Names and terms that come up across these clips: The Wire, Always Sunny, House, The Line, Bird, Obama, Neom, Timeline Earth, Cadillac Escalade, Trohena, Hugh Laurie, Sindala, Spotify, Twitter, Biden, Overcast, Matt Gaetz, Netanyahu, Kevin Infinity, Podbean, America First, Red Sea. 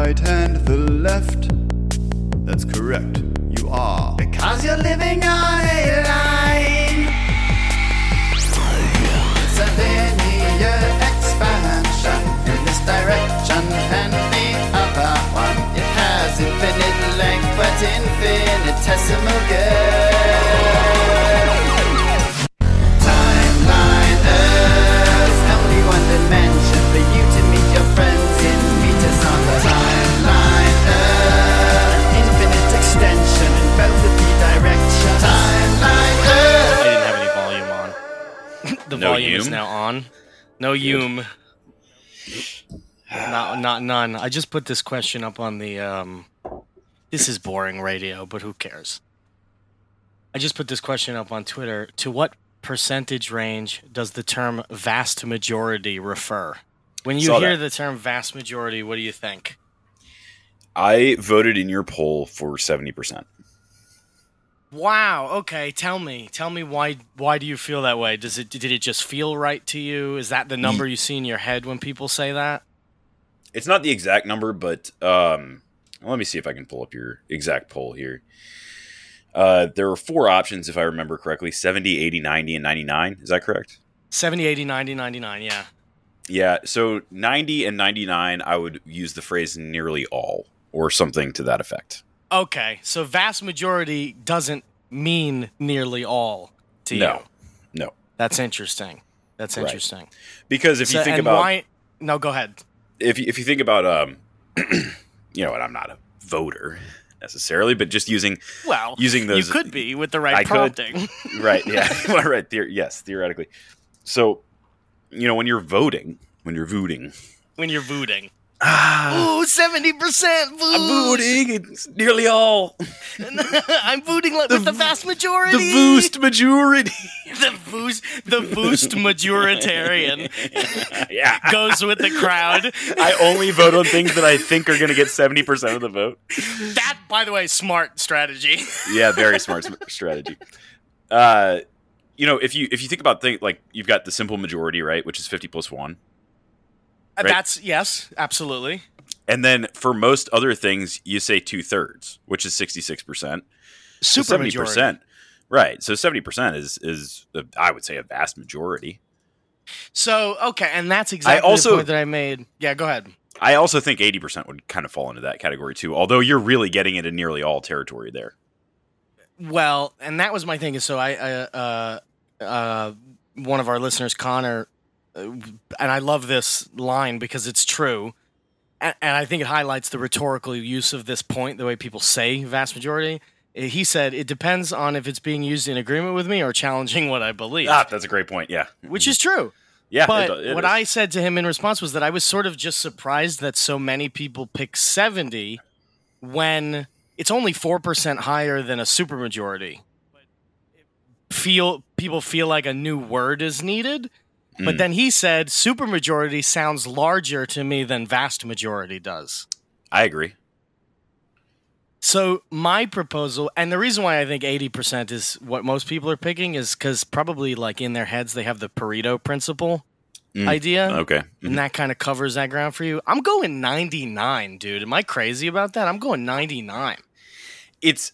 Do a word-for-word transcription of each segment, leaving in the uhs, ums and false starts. right and the left. That's correct. You are. Because you're living on a line. It's a linear expansion in this direction and the other one. It has infinite length but infinitesimal girth. Timeline Earth, only one dimension for you to meet your friends in meters on the timeline Earth. Infinite extension in both of the directions. Timeline Earth. I didn't have any volume on. The no volume ume? Is now on. No yume. Not, not none. I just put this question up on the. Um, this is boring radio, but who cares? I just put this question up on Twitter. To what percentage range does the term vast majority refer? When you Saw hear that. The term vast majority, what do you think? I voted in your poll for seventy percent. Wow. Okay. Tell me. Tell me why. Why do you feel that way? Does it? Did it just feel right to you? Is that the number you see in your head when people say that? It's not the exact number, but um, let me see if I can pull up your exact poll here. Uh, there were four options, if I remember correctly: seventy, eighty, ninety, and ninety-nine. Is that correct? seventy, eighty, ninety, ninety-nine. Yeah. Yeah. So ninety and ninety-nine, I would use the phrase "nearly all" or something to that effect. Okay, so vast majority doesn't mean nearly all to you. No, no. That's interesting. That's interesting. Right. Because if so, you think about... Why, no, go ahead. If you, if you think about, um, you know, and I'm not a voter necessarily, but just using... Well, using those, you could be with the right I prompting. Could, right, yeah. Well, right, the- yes, theoretically. So, you know, when you're voting, when you're voting... When you're voting. Ah, ooh, seventy percent voot. I'm booting. It's nearly all. I'm booting like, with the vast majority. The voost majority. The voost, the voost majoritarian yeah. goes with the crowd. I only vote on things that I think are going to get seventy percent of the vote. That, by the way, smart strategy. Yeah, very smart strategy. Uh, you know, if you if you think about things, like you've got the simple majority, right, which is fifty plus one. Right? That's yes, absolutely. And then for most other things, you say two thirds, which is sixty-six percent. Super seventy percent, right? So seventy percent is is a, I would say a vast majority. So okay, and that's exactly also, the point that I made. Yeah, go ahead. I also think eighty percent would kind of fall into that category too. Although you're really getting into nearly all territory there. Well, and that was my thing. So I, I uh, uh, one of our listeners, Connor. And I love this line because it's true, and, and I think it highlights the rhetorical use of this point, the way people say vast majority. He said, it depends on if it's being used in agreement with me or challenging what I believe. Ah, that's a great point, yeah. Which is true. Yeah, but it, it what is. I said to him in response was that I was sort of just surprised that so many people pick seventy when it's only four percent higher than a supermajority. Feel, people feel like a new word is needed. But then he said, supermajority sounds larger to me than vast majority does. I agree. So my proposal, and the reason why I think eighty percent is what most people are picking is because probably like in their heads they have the Pareto principle mm. idea. Okay. Mm-hmm. And that kind of covers that ground for you. I'm going ninety-nine, dude. Am I crazy about that? I'm going ninety-nine. It's...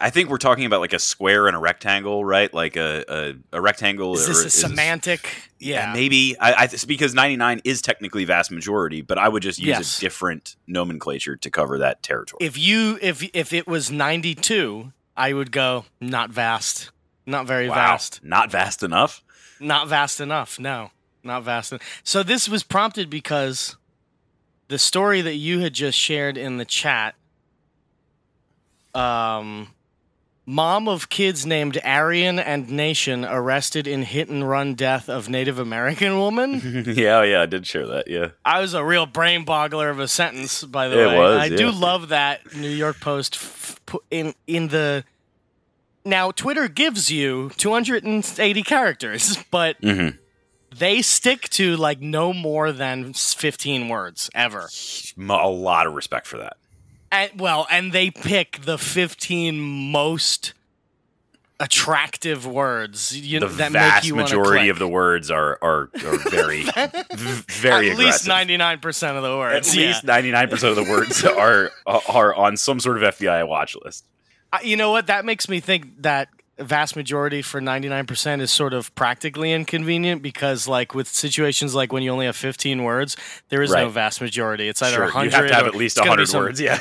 I think we're talking about like a square and a rectangle, right? Like a a, a rectangle. Is this or a is semantic? This, yeah, maybe. I, I because ninety-nine is technically vast majority, but I would just use yes. a different nomenclature to cover that territory. If you if if it was ninety-two, I would go not vast, not very wow. vast, not vast enough, not vast enough. No, not vast enough. So this was prompted because the story that you had just shared in the chat. Um, mom of kids named Aryan and Nation arrested in hit and run death of Native American woman. yeah, yeah, I did share that. Yeah, I was a real brain boggler of a sentence. By the it way, was, I yeah. do love that New York Post f- in in the now Twitter gives you two hundred eighty characters, but mm-hmm. they stick to like no more than fifteen words ever. A lot of respect for that. And, well, and they pick the fifteen most attractive words. You know, the that vast make you majority of the words are are, are very, very at aggressive. Least ninety-nine percent of the words. At yeah. least ninety-nine percent of the words are are on some sort of F B I watch list. Uh, you know what? That makes me think that vast majority for ninety-nine percent is sort of practically inconvenient, because like with situations like when you only have fifteen words, there is right. no vast majority. It's either sure. one hundred. You have to have at least one hundred words. Yeah.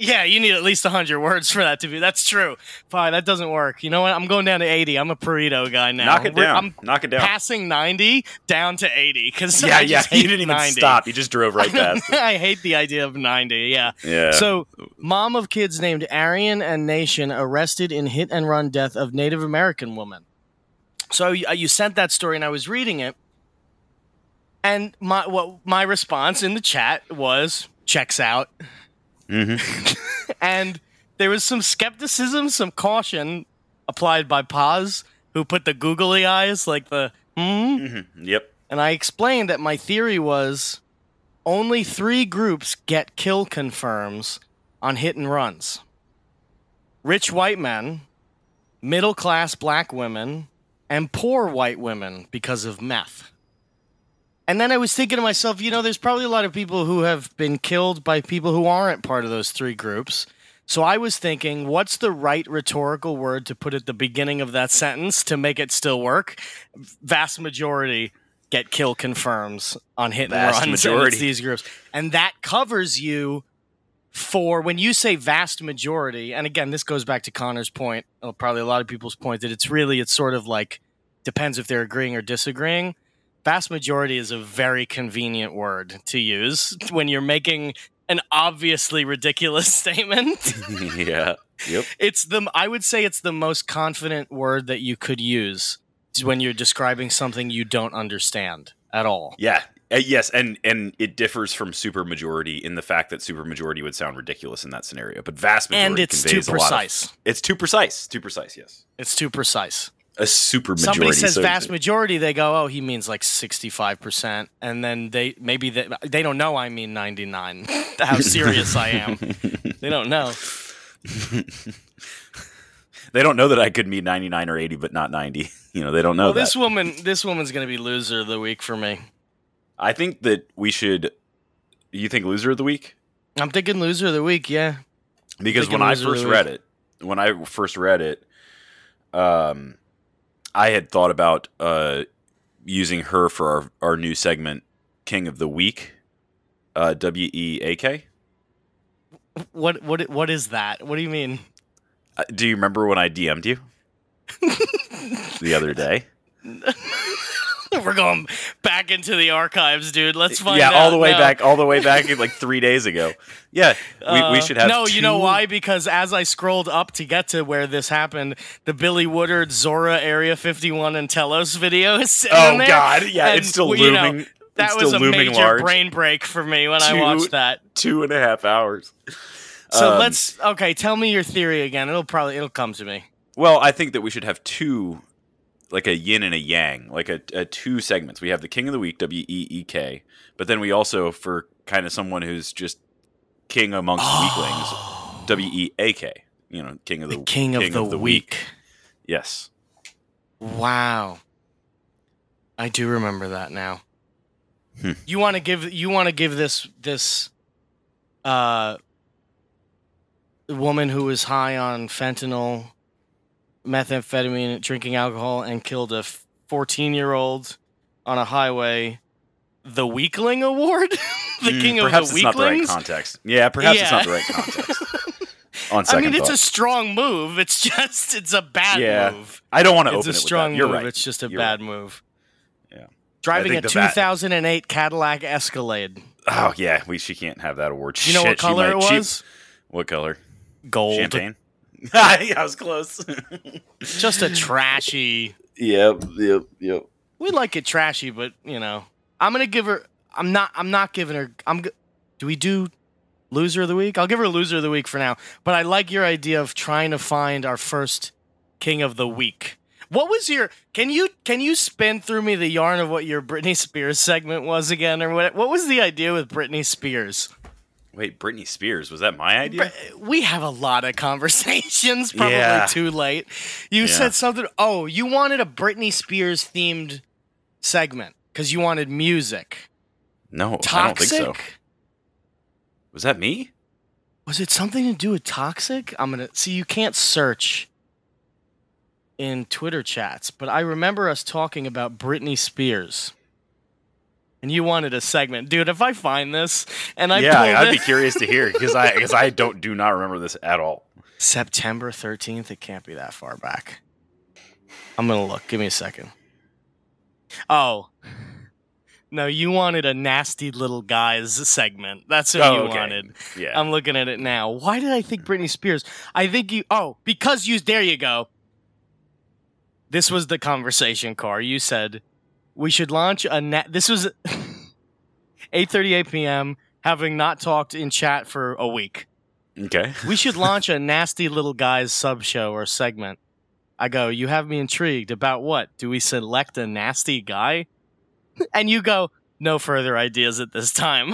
Yeah, you need at least one hundred words for that to be. That's true. Fine, that doesn't work. You know what? I'm going down to eighty. I'm a Pareto guy now. Knock it down. I'm Knock it down. Passing ninety down to eighty. Cause yeah, I yeah. You didn't even ninety. Stop. You just drove right past it. I hate the idea of ninety. Yeah. Yeah. So, mom of kids named Arian and Nation arrested in hit and run death of Native American woman. So uh, you sent that story, and I was reading it, and my what my response in the chat was checks out. Mm-hmm. And there was some skepticism, some caution applied by Paz, who put the googly eyes, like the hmm? Mm-hmm. Yep. And I explained that my theory was only three groups get kill confirms on hit and runs: rich white men, middle class black women, and poor white women because of meth. And then I was thinking to myself, you know, there's probably a lot of people who have been killed by people who aren't part of those three groups. So I was thinking, what's the right rhetorical word to put at the beginning of that sentence to make it still work? Vast majority get kill confirms on hit vast and runs against these groups. And that covers you for when you say vast majority. And again, this goes back to Connor's point, or probably a lot of people's point, that it's really, it's sort of like depends if they're agreeing or disagreeing. Vast majority is a very convenient word to use when you're making an obviously ridiculous statement. Yeah. Yep. It's the I would say it's the most confident word that you could use when you're describing something you don't understand at all. Yeah. Uh, yes, and and it differs from supermajority in the fact that supermajority would sound ridiculous in that scenario, but vast majority and it's conveys too precise. A lot of, it's too precise. Too precise, yes. It's too precise. A super majority. Somebody says so vast majority, they go, oh, he means like sixty-five percent. And then they maybe they, they don't know I mean ninety-nine, how serious I am. They don't know. They don't know that I could mean ninety-nine or eighty, but not ninety. You know, they don't know well, that. This woman, this woman's going to be loser of the week for me. I think that we should – you think loser of the week? I'm thinking loser of the week, yeah. Because when I first read it, when I first read it – um. I had thought about uh, using her for our, our new segment, King of the Week, uh, W E A K. What what what is that? What do you mean? Uh, do you remember when I D M'd you the other day? We're going back into the archives, dude. Let's find yeah, out. Yeah, all the way no. back, all the way back like three days ago. Yeah, we, uh, we should have No, two... you know why? Because as I scrolled up to get to where this happened, the Billy Woodard, Zora, Area fifty-one, and Telos video is sitting oh, there. Oh, God. Yeah, and, it's still well, looming. You know, that was a major large. brain break for me when two, I watched that. Two and a half hours. So um, let's... Okay, tell me your theory again. It'll probably... It'll come to me. Well, I think that we should have two... like a yin and a yang, like a, a two segments. We have the King of the Week, W E E K, but then we also, for kind of someone who's just king amongst oh. weaklings, W E A K, you know, King of the, the King, king of, the of the Week. Week. Yes. Wow. I do remember that now. Hmm. You want to give, you want to give this, this, uh, woman who was high on fentanyl, methamphetamine, drinking alcohol, and killed a fourteen-year-old on a highway the Weakling Award? the mm, King of the Weaklings? Perhaps it's not the right context. Yeah, perhaps yeah. it's not the right context. On second I mean, thought. It's a strong move. It's just, it's a bad yeah. move. I don't want to open it with that. It's a strong move. Right. It's just a You're bad right. move. Yeah. Driving a two thousand eight bat- Cadillac Escalade. Oh, yeah. We, she can't have that award. You Shit, know what color might, it was? She, what color? Gold. Champagne? I was close. Just a trashy. Yep, yep, yep. We like it trashy, but you know, I'm gonna give her. I'm not. I'm not giving her. I'm. Do we do loser of the week? I'll give her loser of the week for now. But I like your idea of trying to find our first King of the Week. What was your? Can you can you spin through me the yarn of what your Britney Spears segment was again, or what? What was the idea with Britney Spears? Wait, Britney Spears, was that my idea? We have a lot of conversations, probably yeah. too late. You yeah. said something, oh, you wanted a Britney Spears themed segment because you wanted music. No, toxic? I don't think so. Was that me? Was it something to do with toxic? I'm going to see, you can't search in Twitter chats, but I remember us talking about Britney Spears. And you wanted a segment, dude. If I find this, and I yeah, I'd it. be curious to hear because I because I don't do not remember this at all. September thirteenth. It can't be that far back. I'm gonna look. Give me a second. Oh, no, you wanted a nasty little guys segment. That's what oh, you okay. wanted. Yeah, I'm looking at it now. Why did I think Britney Spears? I think you. Oh, because you. There you go. This was the conversation, Car. You said. We should launch a... Na- this was eight thirty-eight p.m., having not talked in chat for a week. Okay. We should launch a nasty little guys sub-show or segment. I go, you have me intrigued. About what? Do we select a nasty guy? And you go, no further ideas at this time.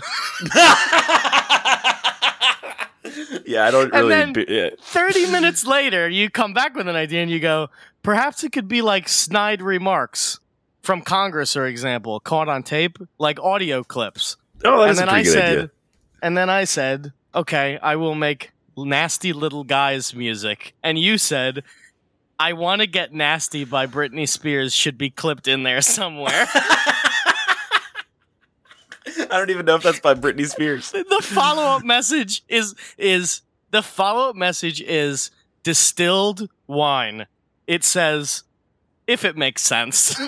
Yeah, I don't really... And then be- yeah. thirty minutes later, you come back with an idea and you go, perhaps it could be like snide remarks. From Congress, for example, caught on tape, like audio clips. Oh, that's a pretty I good said, idea. And then I said, okay, I will make nasty little guys music. And you said, I Want to Get Nasty by Britney Spears should be clipped in there somewhere. I don't even know if that's by Britney Spears. The follow-up message is, is, the follow-up message is distilled wine. It says, if it makes sense.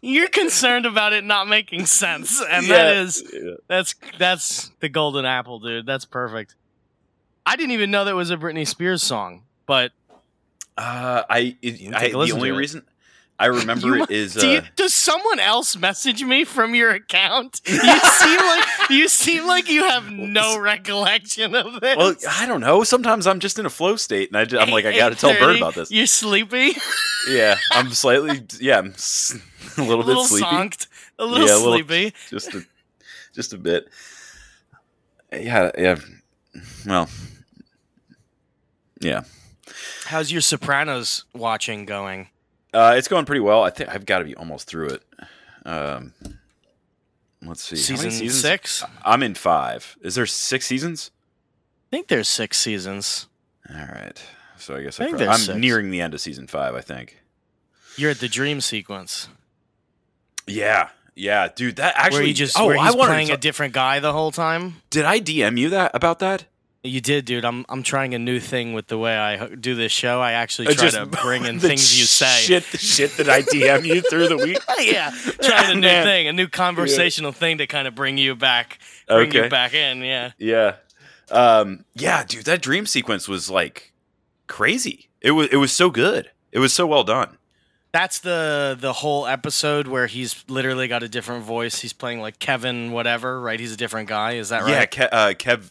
You're concerned about it not making sense, and yeah, that is yeah. that's that's the golden apple, dude. That's perfect. I didn't even know that was a Britney Spears song, but uh, I, it, I the only reason it. I remember you, it is do you, uh, does someone else message me from your account? You seem like you seem like you have no recollection of this. Well, I don't know. Sometimes I'm just in a flow state, and I just, I'm like, I got to tell Bert about this. You're sleepy. Yeah, I'm slightly. Yeah, I'm a little, a little bit sleepy. Zonked, a little yeah, a little, sleepy. Just a, just a bit. Yeah, yeah. Well, yeah. How's your Sopranos watching going? Uh, it's going pretty well. I think I've got to be almost through it. Um, let's see. Season six? I'm in five. Is there six seasons? I think there's six seasons. All right. So I guess I I probably, I'm six. nearing the end of season five, I think. You're at the dream sequence. Yeah. Yeah, dude. That actually. Were you just, oh, where he's I playing to... a different guy the whole time? Did I D M you that about that? You did, dude. I'm I'm trying a new thing with the way I do this show. I actually try Just to bring in things you say. Shit, the shit that I D M you through the week. Yeah, trying a new Man. thing, a new conversational yeah. thing to kind of bring you back, bring okay. you back in. Yeah, yeah, um, yeah, dude. That dream sequence was like crazy. It was it was so good. It was so well done. That's the the whole episode where he's literally got a different voice. He's playing like Kevin whatever, right? He's a different guy. Is that right? Yeah, Ke- uh, Kev,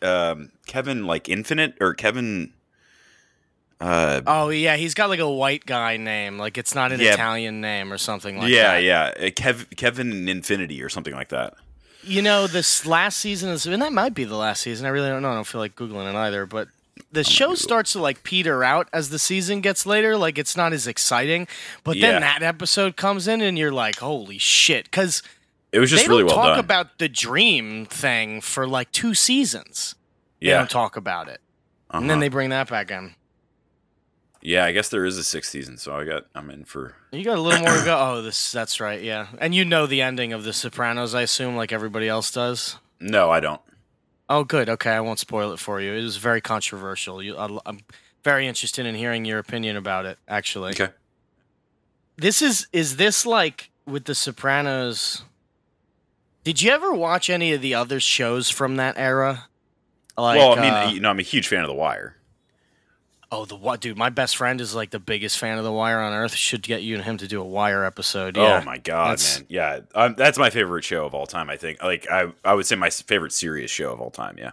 uh, um, Kevin like Infinite or Kevin. Uh, oh yeah, he's got like a white guy name. Like it's not an yeah. Italian name or something like yeah, that. Yeah, yeah, Kev, Kevin Infinity or something like that. You know, this last season is, and that might be the last season. I really don't know. I don't feel like googling it either, but. The I'm show cool. starts to like peter out as the season gets later. Like it's not as exciting, but yeah. then that episode comes in and you're like, "Holy shit!" Because it was just they really don't well talk done. About the dream thing for like two seasons. Yeah, they don't talk about it, uh-huh. and then they bring that back in. Yeah, I guess there is a sixth season, so I got I'm in for. You got a little more to go. Oh, this that's right. Yeah, and you know the ending of The Sopranos, I assume, like everybody else does. No, I don't. Oh, good. Okay, I won't spoil it for you. It was very controversial. You, I, I'm very interested in hearing your opinion about it, actually. Okay. This is, is this like with The Sopranos? Did you ever watch any of the other shows from that era? Like, well, I mean, uh, you know, I'm a huge fan of The Wire. Oh, the what, dude? My best friend is like the biggest fan of The Wire on earth. Should get you and him to do a Wire episode. Yeah. Oh my god, that's, man! Yeah, um, that's my favorite show of all time. I think, like, I I would say my favorite serious show of all time. Yeah,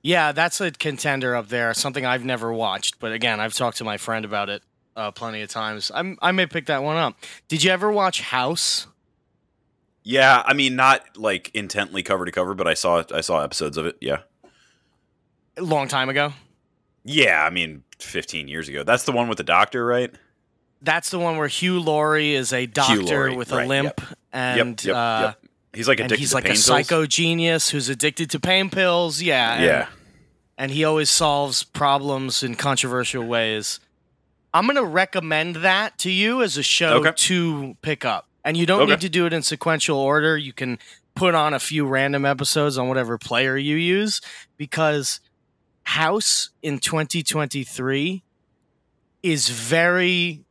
yeah, that's a contender up there. Something I've never watched, but again, I've talked to my friend about it uh, plenty of times. I'm I may pick that one up. Did you ever watch House? Yeah, I mean, not like intently cover to cover, but I saw I saw episodes of it. Yeah, a long time ago. Yeah, I mean, fifteen years ago. That's the one with the doctor, right? That's the one where Hugh Laurie is a doctor Laurie, with a right, limp, yep. and yep, yep, uh, yep. he's like addicted. And he's to like pain a pills. Psycho genius who's addicted to pain pills. Yeah, and, yeah. And he always solves problems in controversial ways. I'm going to recommend that to you as a show okay. to pick up. And you don't okay. need to do it in sequential order. You can put on a few random episodes on whatever player you use, because House in twenty twenty-three is very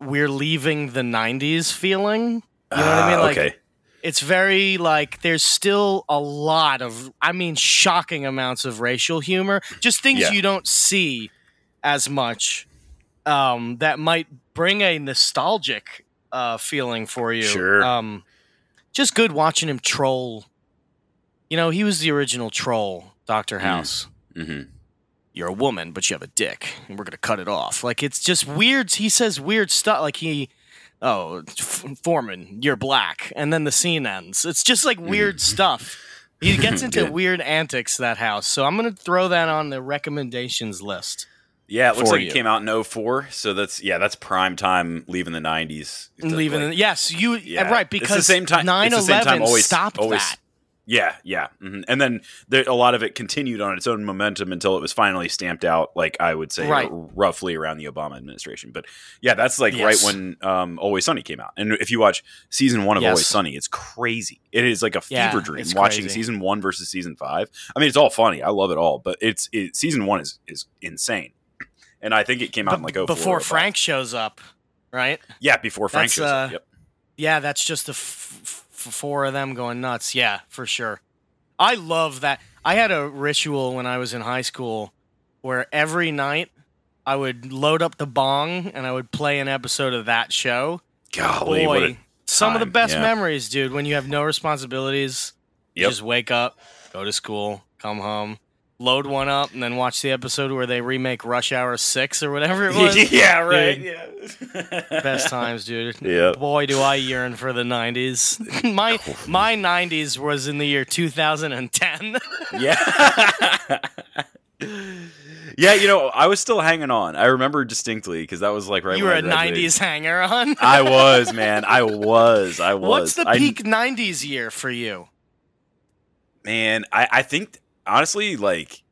we're leaving the nineties feeling. You know uh, what I mean? Like, okay. It's very, like, there's still a lot of, I mean, shocking amounts of racial humor. Just things yeah. you don't see as much um, that might bring a nostalgic Uh, feeling for you. Sure. Um, just good watching him troll. You know, he was the original troll, Doctor House. Mm-hmm. You're a woman, but you have a dick, and we're going to cut it off. Like, it's just weird. He says weird stuff. Like, he, oh, f- Foreman, you're black. And then the scene ends. It's just like weird mm-hmm. stuff. He gets into yeah. weird antics, that House. So I'm going to throw that on the recommendations list. Yeah, it looks like you. It came out in oh four, so that's yeah, that's prime time leaving the nineties. Leaving like, the, yes, you yeah. right, because it's the same time, nine eleven it's the same time always, stopped always, that. Yeah, yeah. Mm-hmm. And then there, a lot of it continued on its own momentum until it was finally stamped out, like I would say right. r- roughly around the Obama administration. But yeah, that's like yes. right when um, Always Sunny came out. And if you watch season one of yes. Always Sunny, it's crazy. It is like a yeah, fever dream watching crazy. Season one versus season five. I mean, it's all funny. I love it all, but it's it, season one is is insane. And I think it came out in like oh four. Before Frank shows up, right? Yeah, before Frank that's, shows uh, up. Yep. Yeah, that's just the f- f- four of them going nuts. Yeah, for sure. I love that. I had a ritual when I was in high school where every night I would load up the bong and I would play an episode of that show. Golly, boy, what some of the best yeah. memories, dude, when you have no responsibilities. Yep. You just wake up, go to school, come home. Load one up and then watch the episode where they remake Rush Hour six or whatever it was. yeah, right. Yeah. Best times, dude. Yep. Boy, do I yearn for the nineties. my my nineties was in the year two thousand ten. yeah. Yeah, you know, I was still hanging on. I remember distinctly because that was like right. You were a nineties hanger on. I was, man. I was. I was. What's the peak I, nineties year for you? Man, I, I think. Th- Honestly, like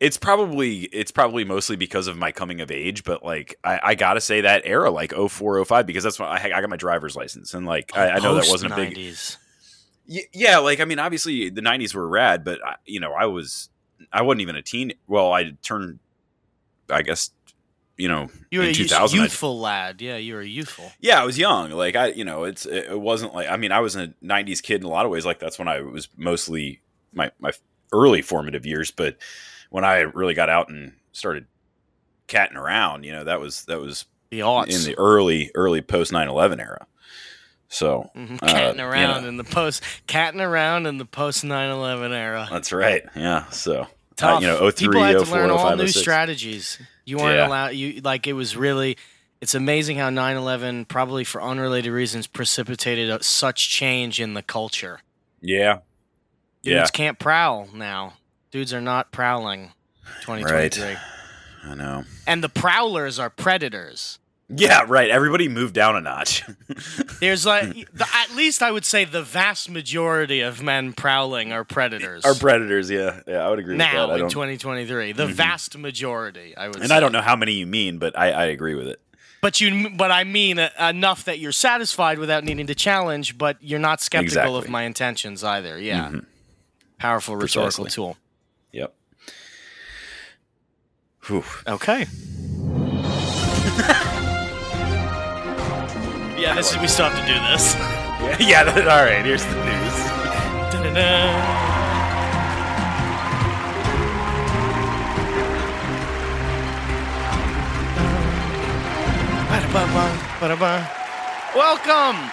it's probably it's probably mostly because of my coming of age, but like I, I gotta say that era, like oh four, oh five, because that's when I, I got my driver's license, and like oh, I, I know that wasn't a big nineties. Y- yeah, like I mean, obviously the nineties were rad, but I, you know, I was I wasn't even a teen. Well, I turned, I guess, you know, you were in two thousand, a youthful lad. Yeah, you were youthful. Yeah, I was young. Like I, you know, it's it wasn't like I mean, I was a nineties kid in a lot of ways. Like that's when I was mostly my my. early formative years, but when I really got out and started catting around, you know, that was that was the aughts. In the early early post nine eleven era. So mm-hmm. catting uh, around you know. in the post catting around in the post nine eleven era. That's right. Yeah. So uh, you know, oh three, people had to learn all new strategies. You weren't yeah. allowed. You like it was really. It's amazing how nine eleven, probably for unrelated reasons, precipitated a, such change in the culture. Yeah. Dudes yeah. can't prowl now. Dudes are not prowling twenty twenty-three. Right. I know. And the prowlers are predators. Yeah, right. Everybody moved down a notch. There's like, the, at least I would say the vast majority of men prowling are predators. Are predators, yeah. Yeah, I would agree now, with that. Now in don't... twenty twenty-three. The mm-hmm. vast majority, I would and say. And I don't know how many you mean, but I, I agree with it. But you, but I mean uh, enough that you're satisfied without needing to challenge, but you're not skeptical exactly. of my intentions either. Yeah. Mm-hmm. Powerful rhetorical tool. Yep. Whew. Okay. yeah, this is, we still have to do this. yeah, yeah that, all right, here's the news. Da-da-da. Welcome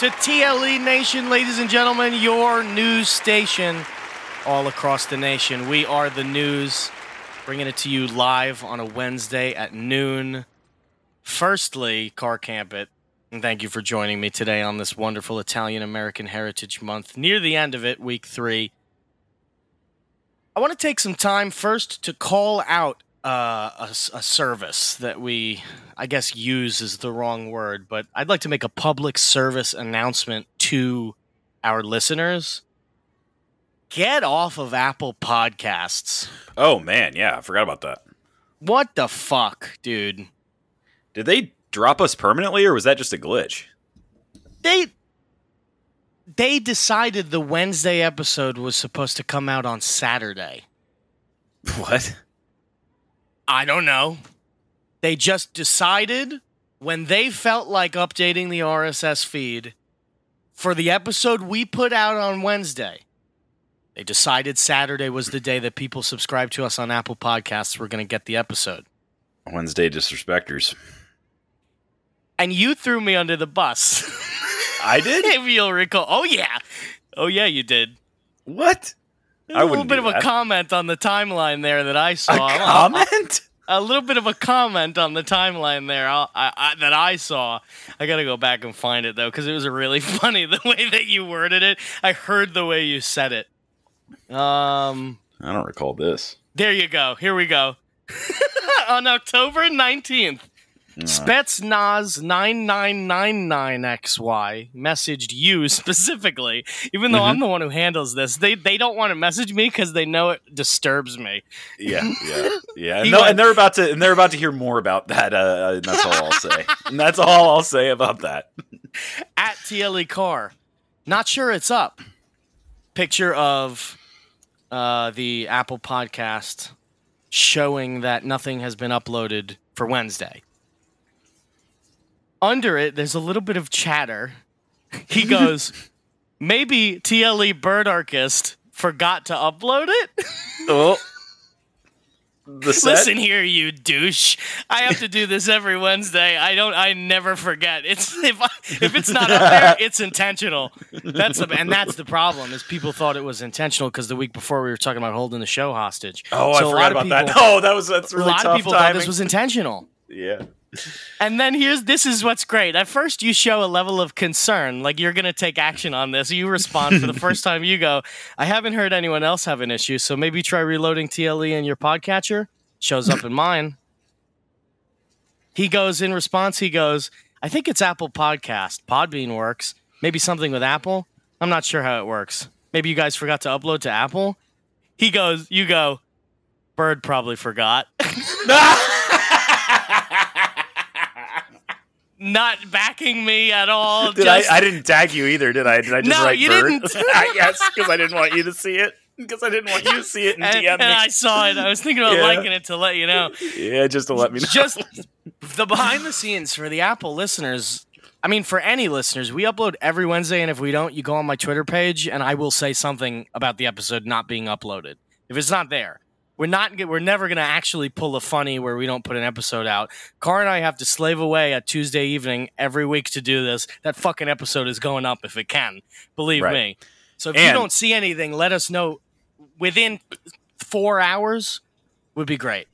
to T L E Nation, ladies and gentlemen, your news station all across the nation. We are the news, bringing it to you live on a Wednesday at noon. Firstly, Car Camp It And thank you for joining me today on this wonderful Italian American Heritage Month. Near the end of it, week three. I want to take some time first to call out uh, a, a service that we, I guess, use is the wrong word, but I'd like to make a public service announcement to our listeners. Get off of Apple Podcasts. Oh, man. Yeah, I forgot about that. What the fuck, dude? Did they drop us permanently, or was that just a glitch? They... They decided the Wednesday episode was supposed to come out on Saturday. What? I don't know. They just decided when they felt like updating the R S S feed for the episode we put out on Wednesday. They decided Saturday was the day that people subscribed to us on Apple Podcasts were going to get the episode. Wednesday disrespecters. And you threw me under the bus. I did? If you'll recall. Oh, yeah. Oh, yeah, you did. What? I wouldn't. A little bit of a comment on the timeline there that I saw. A comment? A little bit of a comment on the timeline there I, I, that I saw. I got to go back and find it, though, because it was really funny the way that you worded it. I heard the way you said it. Um, I don't recall this. There you go. Here we go. On October nineteenth. Uh, Spetsnaz nine nine nine nine X Y messaged you specifically, even though mm-hmm. I'm the one who handles this. They they don't want to message me because they know it disturbs me. Yeah, yeah, yeah. no, went, and they're about to and they're about to hear more about that. Uh, and that's all I'll say. And that's all I'll say about that. At T L E Car, not sure it's up. Picture of uh, the Apple Podcast showing that nothing has been uploaded for Wednesday. Under it, there's a little bit of chatter. He goes, maybe T L E Birdarkist forgot to upload it? Oh. Listen here, you douche. I have to do this every Wednesday. I don't. I never forget. It's if I, if it's not up there, it's intentional. That's the, and that's the problem is people thought it was intentional because the week before we were talking about holding the show hostage. Oh, so I forgot about people, that. No, that was that's really tough. A lot tough of people timing. Thought this was intentional. Yeah. And then here's this is what's great. At first, you show a level of concern, like you're going to take action on this. You respond for the first time. You go, I haven't heard anyone else have an issue, so maybe try reloading T L E in your podcatcher. Shows up in mine. He goes in response. He goes, I think it's Apple Podcast. Podbean works. Maybe something with Apple. I'm not sure how it works. Maybe you guys forgot to upload to Apple. He goes, you go, Bird probably forgot. Not backing me at all. Did just... I, I didn't tag you either, did I? Did I just no, write you Bert? Didn't. Yes, because I didn't want you to see it. Because I didn't want you to see it and, and D M and me. And I saw it. I was thinking about yeah. liking it to let you know. Yeah, just to let me know. Just the behind the scenes for the Apple listeners. I mean, for any listeners, we upload every Wednesday, and if we don't, you go on my Twitter page, and I will say something about the episode not being uploaded. If it's not there. We're not. We're never going to actually pull a funny where we don't put an episode out. Car and I have to slave away a Tuesday evening every week to do this. That fucking episode is going up if it can. Believe right. me. So if and you don't see anything, let us know. Within four hours would be great.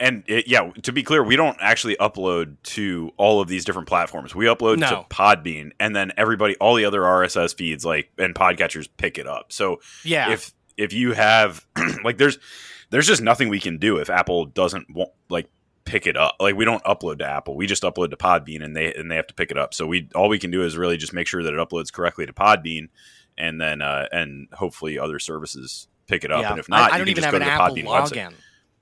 And it, yeah, to be clear, we don't actually upload to all of these different platforms. We upload no. to Podbean, and then everybody, all the other R S S feeds, like and podcatchers, pick it up. So yeah, if if you have like there's. There's just nothing we can do if Apple doesn't want, like pick it up. Like we don't upload to Apple, we just upload to Podbean, and they and they have to pick it up. So we all we can do is really just make sure that it uploads correctly to Podbean, and then uh, and hopefully other services pick it up. Yeah. And if not, I, I you don't can even just have go an Apple Podbean login. Website.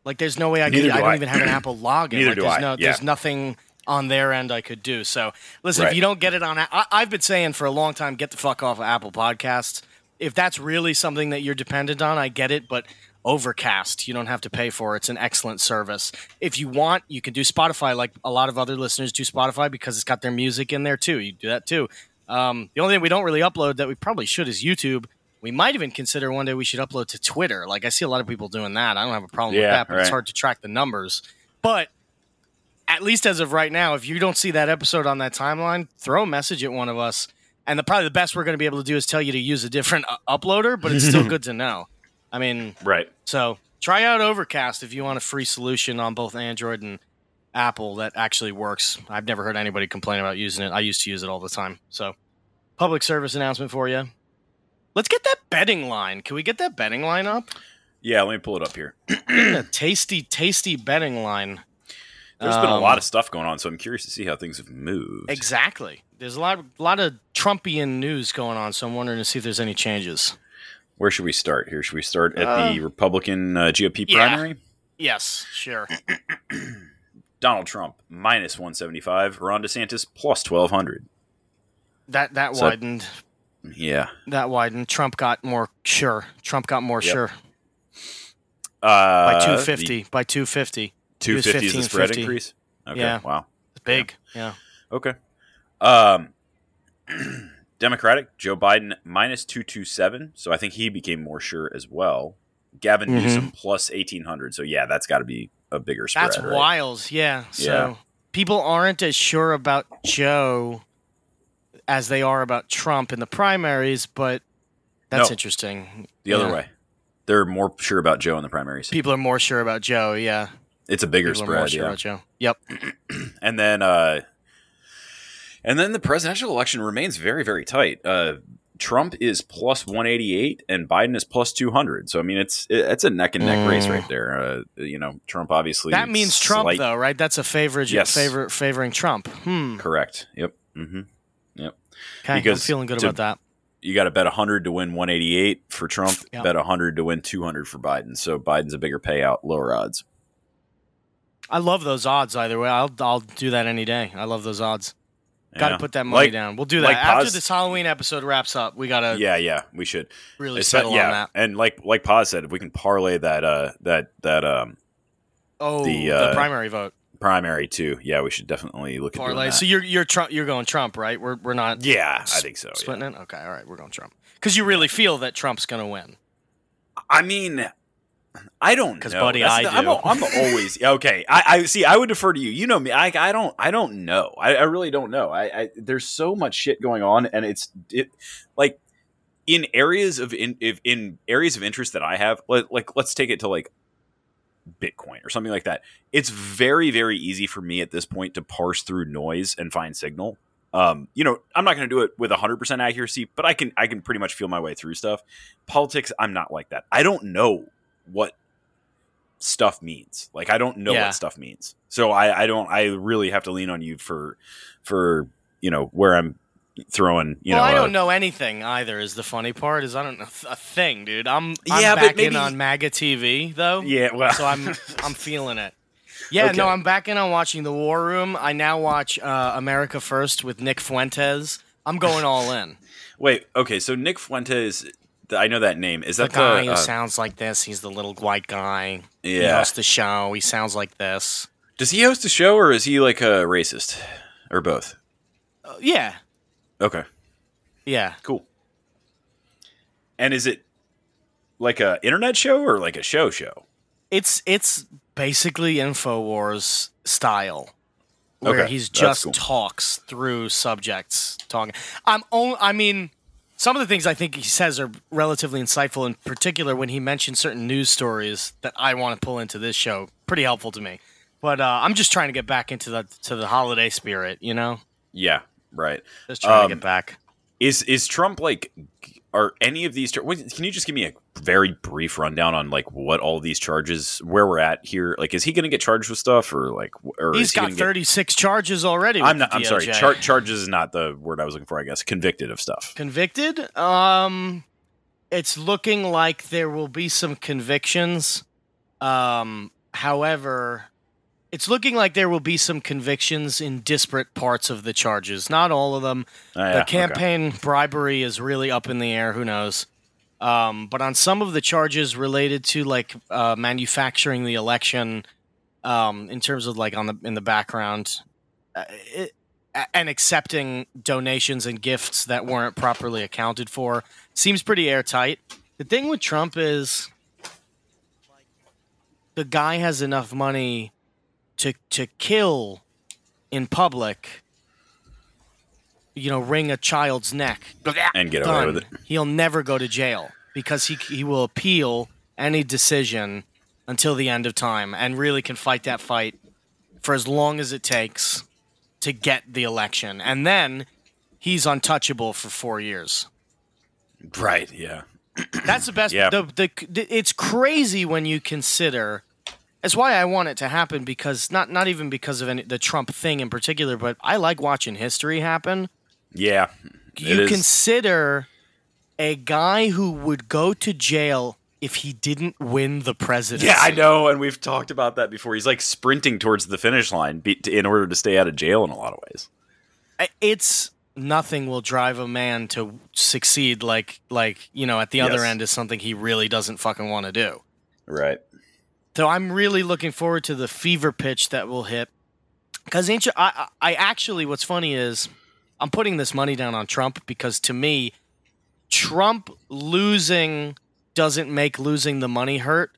Like there's no way I could. Do I don't I. even have an Apple login. Neither like, do there's I. No, yeah. There's nothing on their end I could do. So listen, right. if you don't get it on, I, I've been saying for a long time, get the fuck off of Apple Podcasts. If that's really something that you're dependent on, I get it, but. Overcast, you don't have to pay for it. It's an excellent service. If you want, you can do Spotify like a lot of other listeners do Spotify because it's got their music in there too. You do that too. Um, the only thing we don't really upload that we probably should is YouTube. We might even consider one day we should upload to Twitter. Like I see a lot of people doing that. I don't have a problem yeah, with that, but right. it's hard to track the numbers. But at least as of right now, if you don't see that episode on that timeline, throw a message at one of us. And the probably the best we're going to be able to do is tell you to use a different uh, uploader, but it's still good to know. I mean, right. So try out Overcast if you want a free solution on both Android and Apple that actually works. I've never heard anybody complain about using it. I used to use it all the time. So, public service announcement for you. Let's get that betting line. Can we get that betting line up? Yeah, let me pull it up here. A tasty, tasty betting line. There's um, been a lot of stuff going on, so I'm curious to see how things have moved. Exactly. There's a lot, a lot of Trumpian news going on, so I'm wondering to see if there's any changes. Where should we start here? Should we start at uh, the Republican uh, G O P yeah. primary? Yes, sure. Donald Trump, minus one seventy-five. Ron DeSantis, plus twelve hundred. That that so, widened. Yeah. That widened. Trump got more sure. Trump got more yep. sure. Uh, by two fifty. The, by two fifty. two fifty is the spread increase? Okay. Yeah. Wow. It's big. Yeah. yeah. Okay. Um, Democratic, Joe Biden, minus two twenty-seven. So I think he became more sure as well. Gavin mm-hmm. Newsom, plus eighteen hundred. So, yeah, that's got to be a bigger spread. That's right? wild. Yeah. So yeah. people aren't as sure about Joe as they are about Trump in the primaries, but that's no, interesting. The yeah. other way. They're more sure about Joe in the primaries. People are more sure about Joe, yeah. It's a bigger people spread, are more sure yeah. about Joe. Yep. and then uh, and then the presidential election remains very, very tight. Uh, Trump is plus one eighty-eight and Biden is plus two hundred. So, I mean, it's it's a neck and neck mm. race right there. Uh, you know, Trump obviously. That means Trump, slight... though, right? That's a favorite, yes. favor, favoring Trump. Hmm. Correct. Yep. Mm-hmm. Yep. Okay, I'm feeling good to, about that. You got to bet one hundred to win one eighty-eight for Trump, yep. bet one hundred to win two hundred for Biden. So Biden's a bigger payout, lower odds. I love those odds either way. I'll I'll do that any day. I love those odds. Yeah. Got to put that money like, down. We'll do that like after Paz, this Halloween episode wraps up. We gotta. Yeah, yeah, we should really settle yeah. on that. And like like Paz said, if we can parlay that uh that that um oh the, uh, the primary vote. Primary too, yeah. We should definitely look at that. So you're you're Trump, you're going Trump, right? We're we're not. Yeah, sp- I think so. Splitting yeah. it. Okay, all right, we're going Trump because you really feel that Trump's going to win. I mean, I don't know. Because buddy, That's I the, do. I'm, a, I'm always okay. I, I see. I would defer to you. You know me. I I don't I don't know. I, I really don't know. I, I there's so much shit going on, and it's it like in areas of in if, in areas of interest that I have. Like, like let's take it to like. Bitcoin or something like that. It's very, very easy for me at this point to parse through noise and find signal. Um, you know, I'm not going to do it with one hundred percent accuracy, but I can I can pretty much feel my way through stuff. Politics, I'm not like that. I don't know what stuff means. Like, I don't know yeah. what stuff means. So I, I don't, I really have to lean on you for, for you know, where I'm throwing, you well, know. I don't uh, know anything either is the funny part is I don't know a thing, dude. I'm, I'm yeah, back maybe, in on MAGA T V though. Yeah, well. So I'm I'm feeling it. Yeah, okay. no, I'm back in on watching The War Room. I now watch uh, America First with Nick Fuentes. I'm going all in. Wait, okay, so Nick Fuentes, I know that name. Is that the guy the, who uh, sounds like this? He's the little white guy. Yeah. He hosts the show. He sounds like this. Does he host a show or is he like a racist? Or both? Uh, yeah. Okay. Yeah. Cool. And is it like a internet show or like a show show? It's it's basically InfoWars style, where okay. he's just cool. talks through subjects. Talking. I'm only. I mean, some of the things I think he says are relatively insightful. In particular, when he mentions certain news stories that I want to pull into this show, pretty helpful to me. But uh, I'm just trying to get back into the to the holiday spirit, you know? Yeah. Right. Just trying um, to get back. Is is Trump like? Are any of these? Char- can you just give me a very brief rundown on like what all these charges, where we're at here? Like, is he going to get charged with stuff or like? Or he's is he got thirty-six get- charges already. With I'm not. The I'm D O J. Sorry. Char- charges is not the word I was looking for. I guess convicted of stuff. Convicted. Um, it's looking like there will be some convictions. Um, however. It's looking like there will be some convictions in disparate parts of the charges. Not all of them. Oh, yeah. The campaign okay. bribery is really up in the air. Who knows? Um, but on some of the charges related to like uh, manufacturing the election, um, in terms of like on the in the background, uh, it, and accepting donations and gifts that weren't properly accounted for, seems pretty airtight. The thing with Trump is, the guy has enough money. To to kill in public, you know, wring a child's neck and get away with it. He'll never go to jail because he he will appeal any decision until the end of time and really can fight that fight for as long as it takes to get the election. And then he's untouchable for four years. Right, yeah. That's the best. Yep. The, the, the, it's crazy when you consider. That's why I want it to happen, because not, not even because of any, the Trump thing in particular, but I like watching history happen. Yeah. You consider a guy who would go to jail if he didn't win the presidency. Yeah, I know, and we've talked about that before. He's like sprinting towards the finish line in order to stay out of jail in a lot of ways. It's nothing will drive a man to succeed like, like you know, at the other yes. end is something he really doesn't fucking want to do. Right. So I'm really looking forward to the fever pitch that will hit. Because I, I actually, what's funny is I'm putting this money down on Trump, because to me, Trump losing doesn't make losing the money hurt,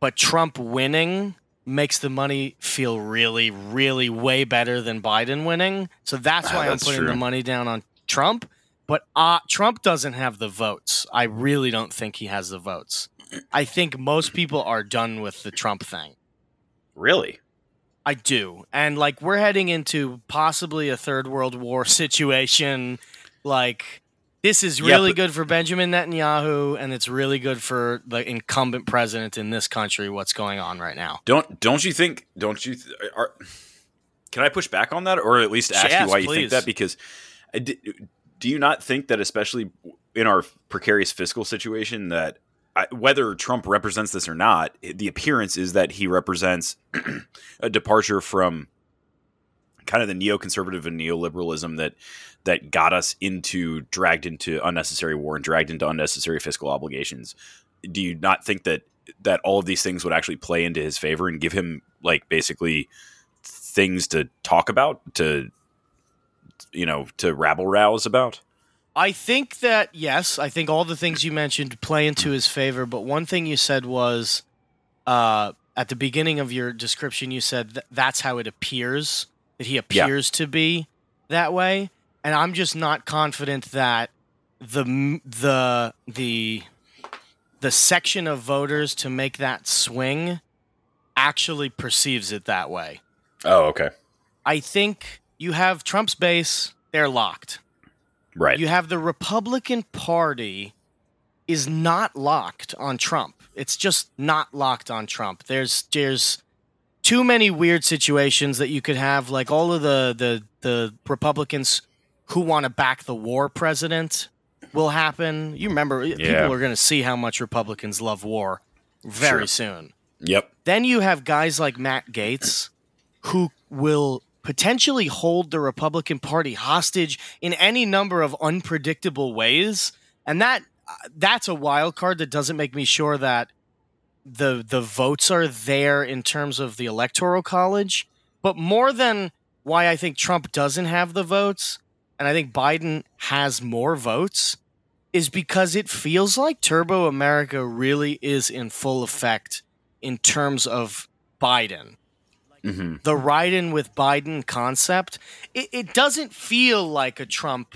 but Trump winning makes the money feel really, really way better than Biden winning. So that's why ah, that's I'm putting true. the money down on Trump. But uh, Trump doesn't have the votes. I really don't think he has the votes. I think most people are done with the Trump thing. Really? I do. And like we're heading into possibly a third world war situation. Like this is really yeah, but- good for Benjamin Netanyahu, and it's really good for the incumbent president in this country. What's going on right now? Don't don't you think? Don't you? Th- are, can I push back on that, or at least ask yes, you why please. you think that? Because I d- do you not think that, especially in our precarious fiscal situation, that I, whether Trump represents this or not, the appearance is that he represents a departure from kind of the neoconservative and neoliberalism that that got us into dragged into unnecessary war and dragged into unnecessary fiscal obligations. Do you not think that that all of these things would actually play into his favor and give him like basically things to talk about, to, you know, to rabble rouse about? I think that, yes, I think all the things you mentioned play into his favor, but one thing you said was, uh, at the beginning of your description, you said th- that's how it appears, that he appears yeah. to be that way, and I'm just not confident that the the the the section of voters to make that swing actually perceives it that way. Oh, okay. I think you have Trump's base, they're locked. Right. You have the Republican Party is not locked on Trump. It's just not locked on Trump. There's there's too many weird situations that you could have, like all of the the, the Republicans who want to back the war president will happen. You remember, yeah. people are going to see how much Republicans love war very sure. soon. Yep. Then you have guys like Matt Gaetz who will potentially hold the Republican Party hostage in any number of unpredictable ways. And that that's a wild card that doesn't make me sure that the the votes are there in terms of the Electoral College. But more than why I think Trump doesn't have the votes, and I think Biden has more votes, is because it feels like Turbo America really is in full effect in terms of Biden. Mm-hmm. The ride-in with Biden concept, it, it doesn't feel like a Trump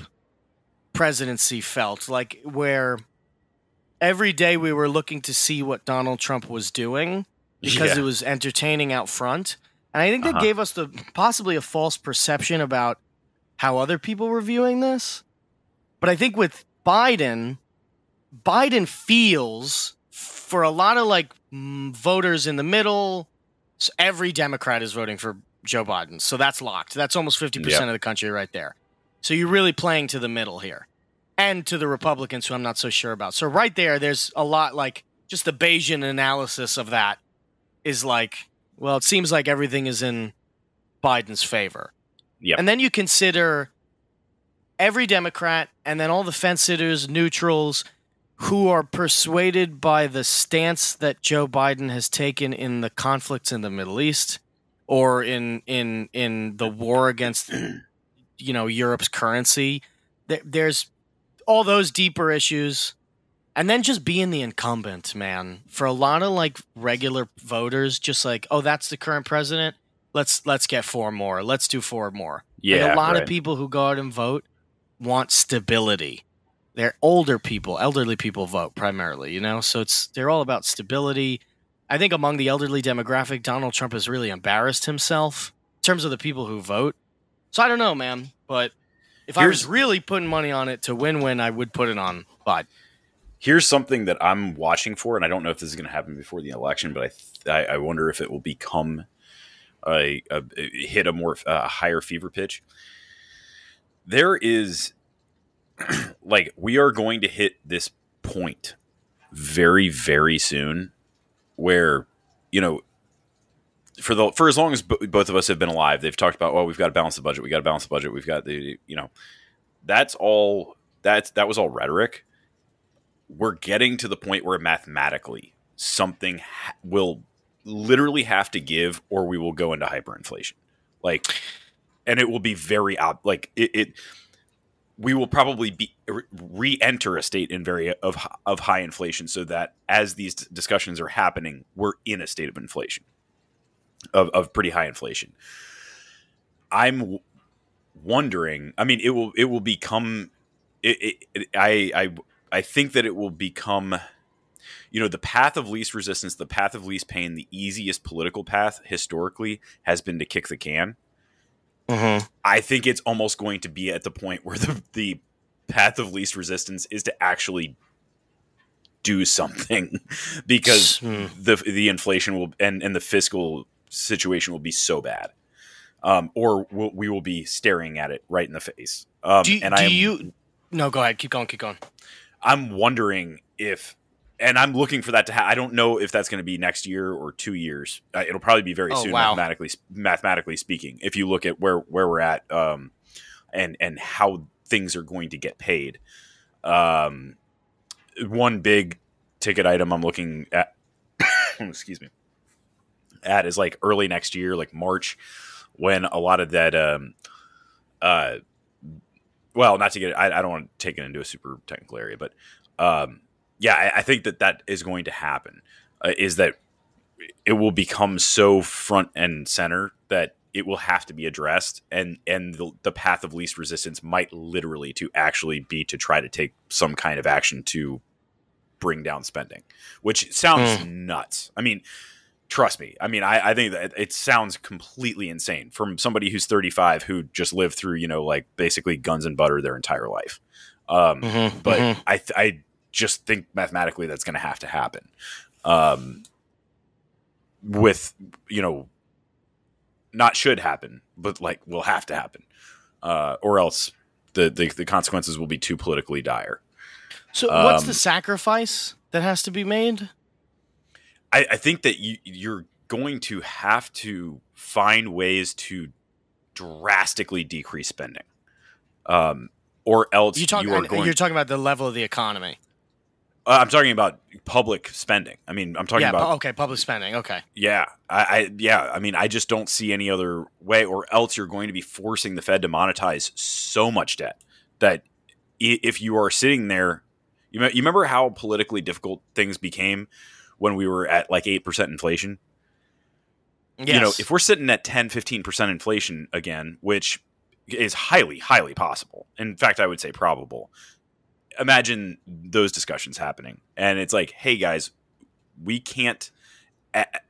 presidency felt, like where every day we were looking to see what Donald Trump was doing because yeah. it was entertaining out front. And I think that uh-huh. gave us the possibly a false perception about how other people were viewing this. But I think with Biden, Biden feels for a lot of like voters in the middle. So every Democrat is voting for Joe Biden. So that's locked. That's almost fifty percent yep. of the country right there. So you're really playing to the middle here and to the Republicans, who I'm not so sure about. So right there, there's a lot, like just the Bayesian analysis of that is like, well, it seems like everything is in Biden's favor. Yep. And then you consider every Democrat and then all the fence sitters, neutrals, who are persuaded by the stance that Joe Biden has taken in the conflicts in the Middle East or in in in the war against, you know, Europe's currency. There's all those deeper issues. And then just being the incumbent, man, for a lot of like regular voters, just like, oh, that's the current president. Let's let's get four more. Let's do four more. Yeah, like a lot right. of people who go out and vote want stability. They're older people, elderly people vote primarily, you know, so it's they're all about stability. I think among the elderly demographic, Donald Trump has really embarrassed himself in terms of the people who vote. So I don't know, man. But if Here's, I was really putting money on it to win-win, I would put it on Biden. Here's something that I'm watching for, and I don't know if this is going to happen before the election, but I th- I wonder if it will become a, a, a hit a more a higher fever pitch. There is, like, we are going to hit this point very, very soon where, you know, for the for as long as b- both of us have been alive, they've talked about, well, we've got to balance the budget. We got to balance the budget. We've got the, you know, that's all that's that was all rhetoric. We're getting to the point where mathematically something ha- will literally have to give, or we will go into hyperinflation. Like, and it will be very ob- like it, it. We will probably be re-enter a state in very of of high inflation, so that as these discussions are happening, we're in a state of inflation. Of, of pretty high inflation. I'm w- wondering. I mean, it will it will become. It, it, it, I I I think that it will become. You know, the path of least resistance, the path of least pain, the easiest political path historically has been to kick the can. Mm-hmm. I think it's almost going to be at the point where the the path of least resistance is to actually do something, because mm. the the inflation will and and the fiscal situation will be so bad, um, or we'll, we will be staring at it right in the face. Um, do and do I am, you? No, go ahead. Keep going. Keep going. I'm wondering if, and I'm looking for that to happen. I don't know if that's going to be next year or two years. Uh, it'll probably be very oh, soon, wow. mathematically mathematically speaking. If you look at where where we're at, um, and and how things are going to get paid, um, one big ticket item I'm looking at. excuse me. At is like early next year, like March, when a lot of that, um, uh, well, not to get, I, I don't want to take it into a super technical area, but, um, yeah, I, I think that that is going to happen, uh, is that it will become so front and center that it will have to be addressed. And, and the, the path of least resistance might literally to actually be to try to take some kind of action to bring down spending, which sounds mm. nuts. I mean, trust me. I mean, I, I think that it sounds completely insane from somebody who's thirty-five who just lived through, you know, like basically guns and butter their entire life. Um, mm-hmm, but mm-hmm. I, th- I just think mathematically that's going to have to happen, um, with, you know, not should happen, but like will have to happen, uh, or else the, the, the consequences will be too politically dire. So um, what's the sacrifice that has to be made? I, I think that you, you're going to have to find ways to drastically decrease spending, um, or else you, talk, you are going. You're talking about the level of the economy. Uh, I'm talking about public spending. I mean, I'm talking yeah, about okay, public spending. Okay, yeah, I, I yeah, I mean, I just don't see any other way, or else you're going to be forcing the Fed to monetize so much debt that if you are sitting there, you you remember how politically difficult things became when we were at like eight percent inflation. Yes. You know, if we're sitting at ten, fifteen percent inflation again, which is highly, highly possible. In fact, I would say probable. Imagine those discussions happening. And it's like, hey, guys, we can't,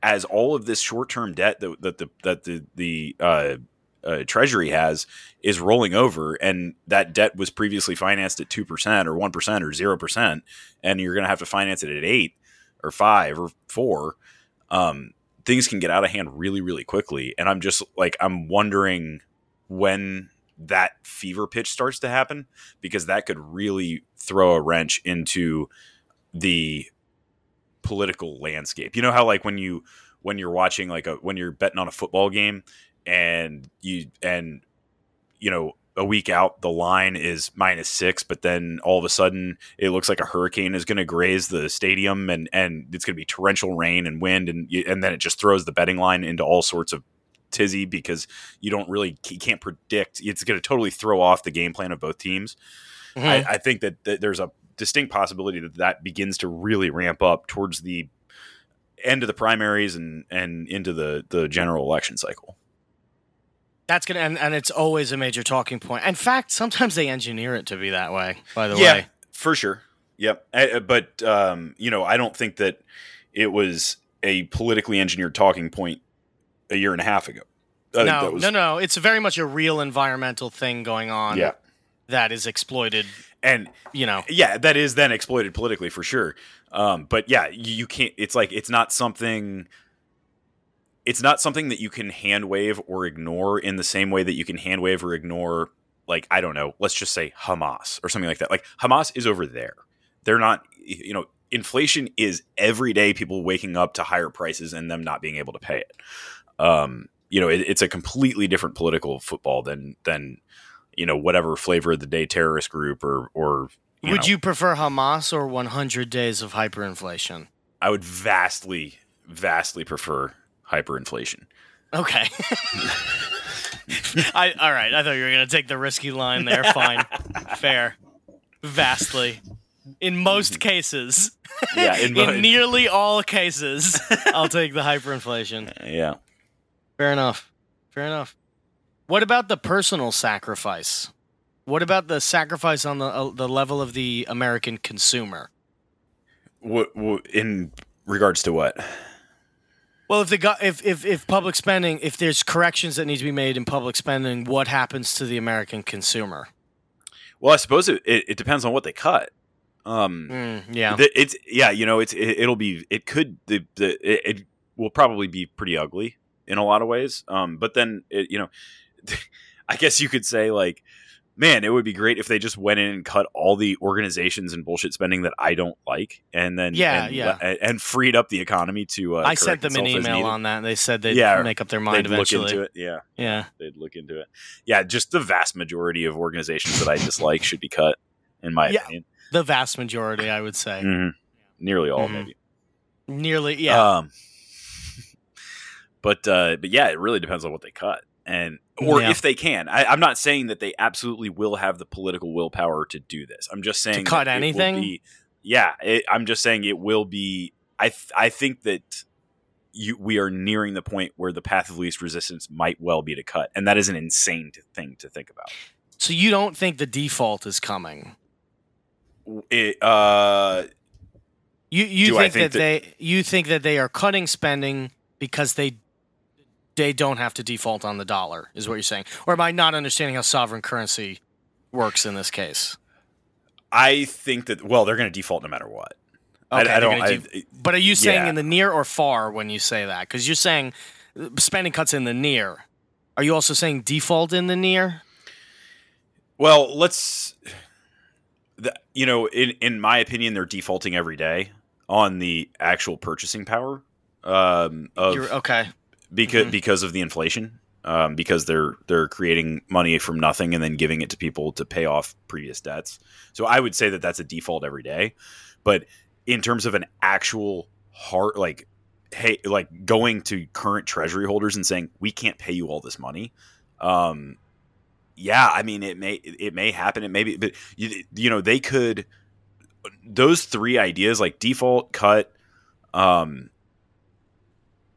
as all of this short-term debt that, that the that the, the uh, uh, Treasury has is rolling over, and that debt was previously financed at two percent or one percent or zero percent, and you're going to have to finance it at eight or five or four, um, things can get out of hand really, really quickly. And I'm just like, I'm wondering when that fever pitch starts to happen, because that could really throw a wrench into the political landscape. You know how, like when you, when you're watching like a, when you're betting on a football game and you, and you know, a week out, the line is minus six, but then all of a sudden it looks like a hurricane is going to graze the stadium, and, and it's going to be torrential rain and wind. And and then it just throws the betting line into all sorts of tizzy, because you don't really, you can't predict. It's going to totally throw off the game plan of both teams. Mm-hmm. I, I think that, that there's a distinct possibility that that begins to really ramp up towards the end of the primaries and, and into the, the general election cycle. That's gonna and, and it's always a major talking point. In fact, sometimes they engineer it to be that way. By the yeah, way, yeah, for sure, yep. I, but um, you know, I don't think that it was a politically engineered talking point a year and a half ago. I no, think was, no, no. It's very much a real environmental thing going on. Yeah. That is exploited. And, you know, yeah, that is then exploited politically for sure. Um, but yeah, you, you can't, it's like, it's not something, it's not something that you can hand wave or ignore in the same way that you can hand wave or ignore, like, I don't know, let's just say Hamas or something like that. Like Hamas is over there. They're not, you know, inflation is every day people waking up to higher prices and them not being able to pay it. Um, you know, it, it's a completely different political football than, than, you know, whatever flavor of the day terrorist group or, or, you would know. You prefer Hamas or one hundred days of hyperinflation? I would vastly, vastly prefer hyperinflation. Okay. I, all right. I thought you were going to take the risky line there. Fine. Fair. Vastly. In most cases. Yeah. In, mo- in nearly all cases, I'll take the hyperinflation. Uh, yeah. Fair enough. Fair enough. What about the personal sacrifice? What about the sacrifice on the uh, the level of the American consumer? What, what in regards to what? Well, if the go- if, if if public spending, if there's corrections that need to be made in public spending, what happens to the American consumer? Well, I suppose it, it, it depends on what they cut. Um, mm, yeah, the, it's yeah, you know, it's it, it'll be it could the, the it, it will probably be pretty ugly in a lot of ways. Um, but then, it, you know, I guess you could say, like, man, it would be great if they just went in and cut all the organizations and bullshit spending that I don't like. And then, yeah, and, yeah. And, and freed up the economy to, uh, I sent them an email on that and they said they'd yeah, make up their mind eventually. Look into it. Yeah. Yeah. They'd look into it. Yeah. Just the vast majority of organizations that I dislike should be cut, in my yeah, opinion. The vast majority, I would say. Mm-hmm. Nearly all, mm-hmm. maybe. Nearly. Yeah. Um, But uh, but yeah, it really depends on what they cut, and or yeah. if they can. I, I'm not saying that they absolutely will have the political willpower to do this. I'm just saying to cut anything. It will be, yeah, it, I'm just saying it will be. I th- I think that you, we are nearing the point where the path of least resistance might well be to cut, and that is an insane t- thing to think about. So you don't think the default is coming? It, uh, you you think, think that, that they you think that they are cutting spending because they. They don't have to default on the dollar, is what you're saying. Or am I not understanding how sovereign currency works in this case? I think that, well, they're going to default no matter what. Okay, I, I don't. I, de- but are you saying yeah. in the near or far when you say that? Because you're saying spending cuts in the near. Are you also saying default in the near? Well, let's, the, you know, in, in my opinion, they're defaulting every day on the actual purchasing power. Um, of, you're, okay. Because mm-hmm. because of the inflation, um, because they're they're creating money from nothing and then giving it to people to pay off previous debts. So I would say that that's a default every day. But in terms of an actual hard, like, hey, like going to current treasury holders and saying we can't pay you all this money, um, yeah, I mean it may it may happen. It may be, but you, you know they could those three ideas like default, cut, um,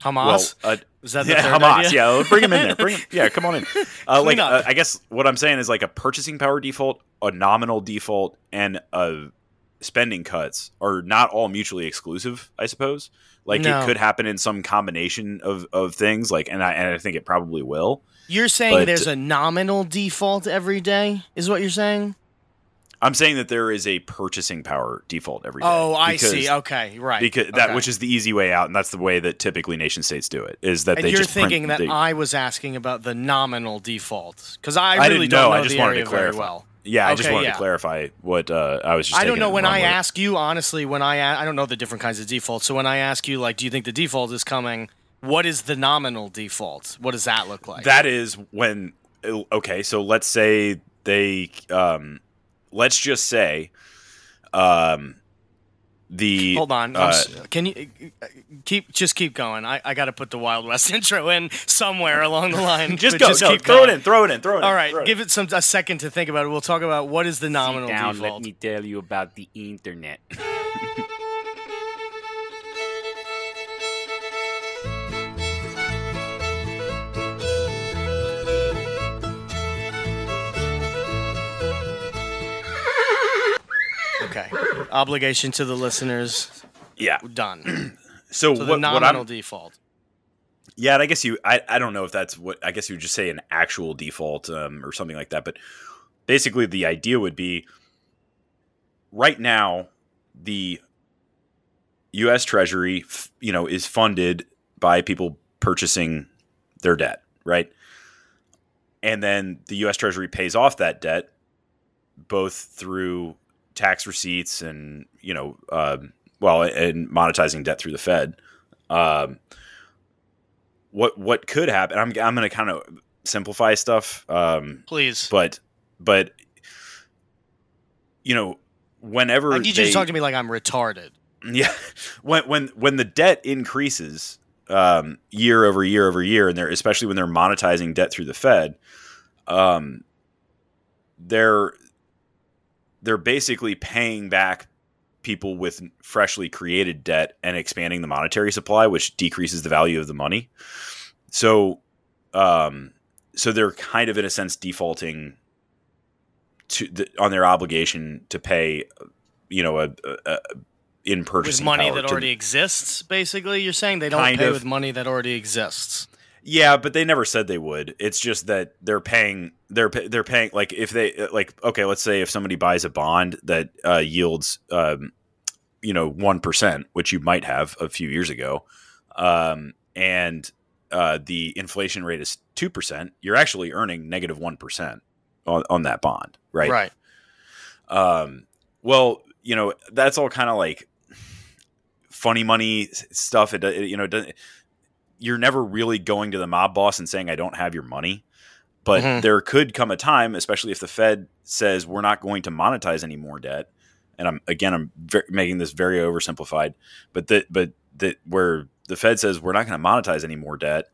Hamas. Well, uh, Is that the yeah, third Hamas? Idea? Yeah, well, bring him in there. Bring him. Yeah, come on in. Uh, like, uh, I guess what I'm saying is like a purchasing power default, a nominal default, and uh, spending cuts are not all mutually exclusive. I suppose like no. it could happen in some combination of, of things. Like, and I and I think it probably will. You're saying but, there's a nominal default every day, is what you're saying? I'm saying that there is a purchasing power default every day. Oh, I because, see. Okay, right. Because that, okay. which is the easy way out, and that's the way that typically nation states do it. Is that and they you're just thinking print, that they, I was asking about the nominal default because I really I didn't don't know. know I just the wanted area to clarify. Very well. Yeah, okay, I just wanted yeah. to clarify what uh, I was just. I don't know when I way. ask you honestly. When I a- I don't know the different kinds of defaults. So when I ask you, like, do you think the default is coming? What is the nominal default? What does that look like? That is when okay. So let's say they. Um, Let's just say, um, the hold on. Uh, can you keep just keep going? I, I got to put the Wild West intro in somewhere along the line. just go, just no, keep throw going. it in, throw it in, throw it. All in, right, give it. it some a second to think about it. We'll talk about what is the nominal Sit down, default. Let me tell you about the internet. Okay. Obligation to the listeners. Yeah. Done. So, so what, the nominal what default. Yeah, and I guess you I, – I don't know if that's what – I guess you would just say an actual default um, or something like that. But basically the idea would be right now the U S Treasury, you know, is funded by people purchasing their debt, right? And then the U S Treasury pays off that debt both through tax receipts and, you know, uh, well, and monetizing debt through the Fed. Um What what could happen? I'm I'm going to kind of simplify stuff, um, please. But but you know, whenever I need they, you to talk to me like I'm retarded. Yeah, when when when the debt increases um, year over year over year, and they're especially when they're monetizing debt through the Fed, um, they're they're basically paying back people with freshly created debt and expanding the monetary supply, which decreases the value of the money. So, um, so they're kind of in a sense defaulting to the, on their obligation to pay, you know, a, a, a in purchasing with money power that already to, exists. Basically, you're saying they don't pay of, with money that already exists. Yeah, but they never said they would. It's just that they're paying. They're they're paying like if they like okay. Let's say if somebody buys a bond that uh, yields, um, you know, one percent, which you might have a few years ago, um, and uh, the inflation rate is two percent. You're actually earning negative one percent on on that bond, right? Right. Um, well, you know, that's all kind of like funny money stuff. It, it you know it doesn't. You're never really going to the mob boss and saying, I don't have your money. But mm-hmm. there could come a time, especially if the Fed says we're not going to monetize any more debt. And I'm again, I'm ver- making this very oversimplified, but that but that where the Fed says we're not going to monetize any more debt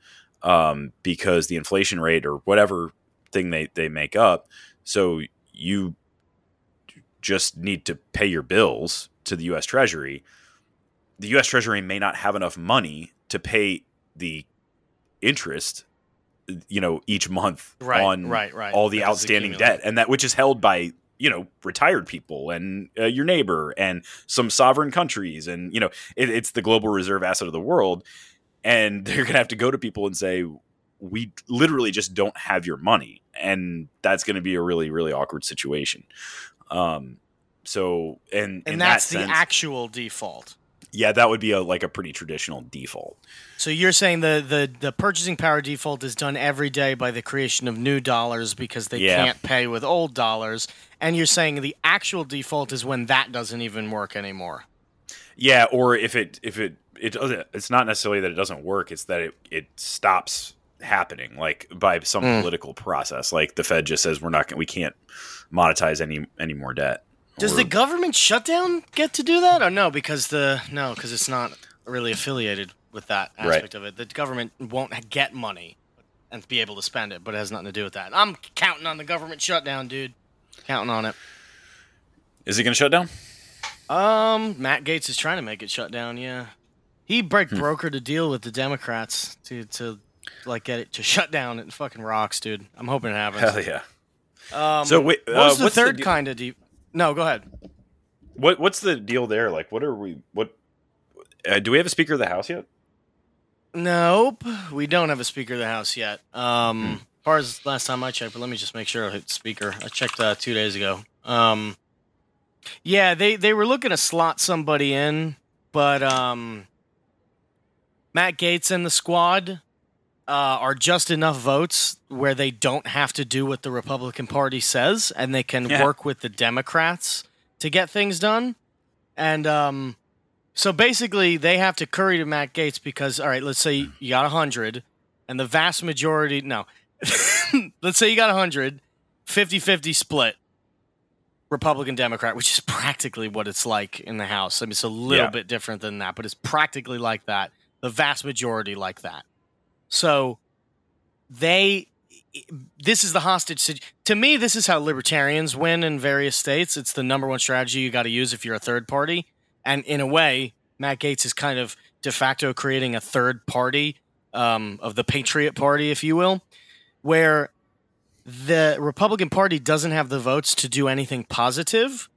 um, because the inflation rate or whatever thing they, they make up. So you just need to pay your bills to the U S Treasury. The U S Treasury may not have enough money to pay the interest, you know, each month right, on right, right. all the that outstanding debt, and that which is held by, you know, retired people and uh, your neighbor and some sovereign countries, and you know, it, it's the global reserve asset of the world, and they're gonna have to go to people and say, we literally just don't have your money, and that's gonna be a really, really awkward situation. Um, so and and that's that sense, the actual default. Yeah, that would be a like a pretty traditional default. So you're saying the, the, the purchasing power default is done every day by the creation of new dollars because they yeah. can't pay with old dollars, and you're saying the actual default is when that doesn't even work anymore. Yeah, or if it if it, it doesn't, it's not necessarily that it doesn't work, it's that it, it stops happening, like by some mm. political process. Like the Fed just says we're not we can't monetize any any more debt. Does the government shutdown get to do that, or no? Because the no, because it's not really affiliated with that aspect right. of it. The government won't get money and be able to spend it, but it has nothing to do with that. I'm counting on the government shutdown, dude. Counting on it. Is it going to shut down? Um, Matt Gaetz is trying to make it shut down. Yeah, he break hmm. brokered a deal with the Democrats to to like get it to shut down. It fucking rocks, dude. I'm hoping it happens. Hell yeah. Um, so wait, uh, what's the what's third the de- kind of deep? No, go ahead. What what's the deal there? Like, what are we? What uh, do we have a Speaker of the House yet? Nope, we don't have a Speaker of the House yet. Um, hmm. as far as last time I checked, but let me just make sure I hit Speaker. I checked uh, two days ago. Um, yeah, they they were looking to slot somebody in, but um, Matt Gaetz and the squad Uh, are just enough votes where they don't have to do what the Republican Party says, and they can yeah. work with the Democrats to get things done. And um, so basically they have to curry to Matt Gaetz because, all right, let's say you got one hundred, and the vast majority – no. Let's say you got one hundred, fifty-fifty split, Republican-Democrat, which is practically what it's like in the House. I mean, it's a little yeah. bit different than that, but it's practically like that. The vast majority like that. So they – this is the hostage – to me, this is how libertarians win in various states. It's the number one strategy you got to use if you're a third party. And in a way, Matt Gaetz is kind of de facto creating a third party um, of the Patriot Party, if you will, where the Republican Party doesn't have the votes to do anything positive.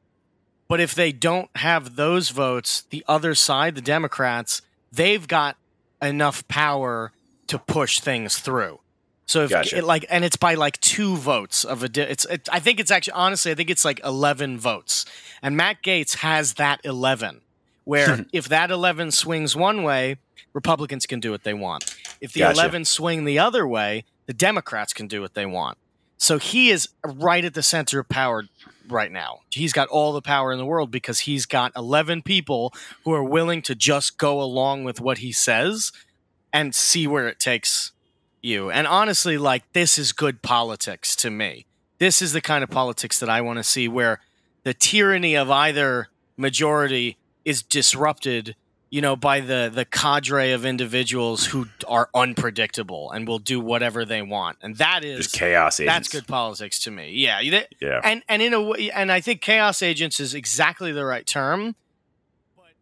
But if they don't have those votes, the other side, the Democrats – they've got enough power to push things through. So if gotcha. it, like, and it's by like two votes of a. Di- it's it, I think it's actually honestly I think it's like eleven votes, and Matt Gaetz has that eleven. Where if that eleven swings one way, Republicans can do what they want. If the gotcha. eleven swing the other way, the Democrats can do what they want. So he is right at the center of power right now. He's got all the power in the world because he's got eleven people who are willing to just go along with what he says and see where it takes you. And honestly, like, this is good politics to me. This is the kind of politics that I want to see, where the tyranny of either majority is disrupted, you know, by the, the cadre of individuals who are unpredictable and will do whatever they want. And that is just chaos agents. That's good politics to me. Yeah. They, yeah. And, and in a way, and I think chaos agents is exactly the right term. But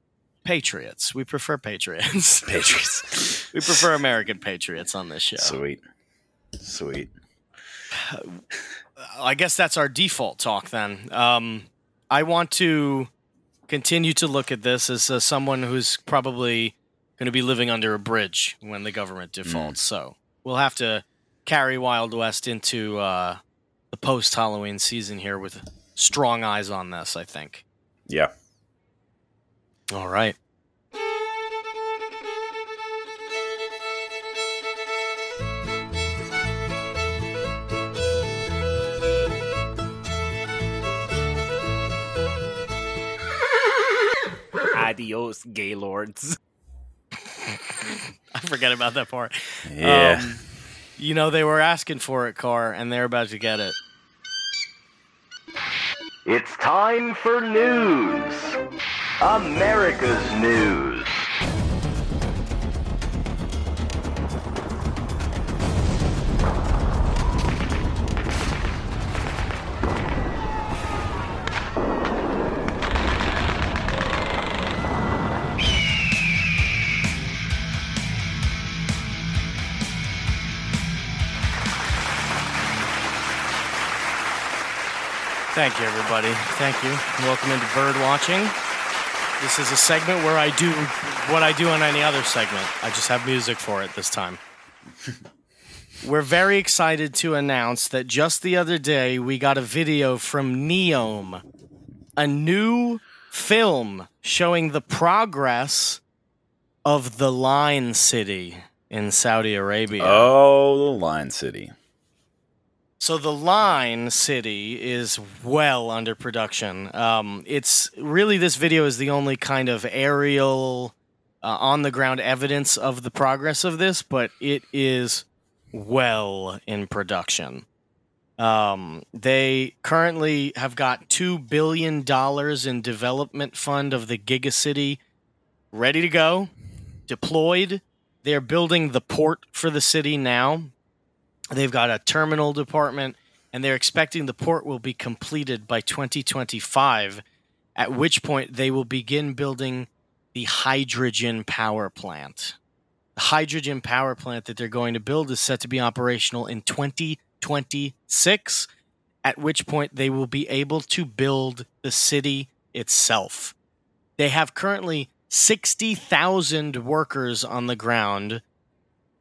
patriots, we prefer patriots, patriots. We prefer American patriots on this show. Sweet. Sweet. Uh, I guess that's our default talk then. Um, I want to continue to look at this as uh, someone who's probably going to be living under a bridge when the government defaults. Mm. So we'll have to carry Wild West into uh, the post-Halloween season here with strong eyes on this, I think. Yeah. All right. Adios, Gaylords. I forget about that part. Yeah. Um, you know, they were asking for it, Carr, and they're about to get it. It's time for news. America's news. Thank you, everybody. Thank you. Welcome into Bird Watching. This is a segment where I do what I do on any other segment. I just have music for it this time. We're very excited to announce that just the other day, we got a video from Neom, a new film showing the progress of The Line City in Saudi Arabia. Oh, The Line City. So The Line City is well under production. Um, it's really, this video is the only kind of aerial, uh, on-the-ground evidence of the progress of this, but it is well in production. Um, they currently have got two billion dollars in development fund of the Gigacity ready to go, deployed. They're building the port for the city now. They've got a terminal department, and they're expecting the port will be completed by twenty twenty-five, at which point they will begin building the hydrogen power plant. The hydrogen power plant that they're going to build is set to be operational in twenty twenty-six, at which point they will be able to build the city itself. They have currently sixty thousand workers on the ground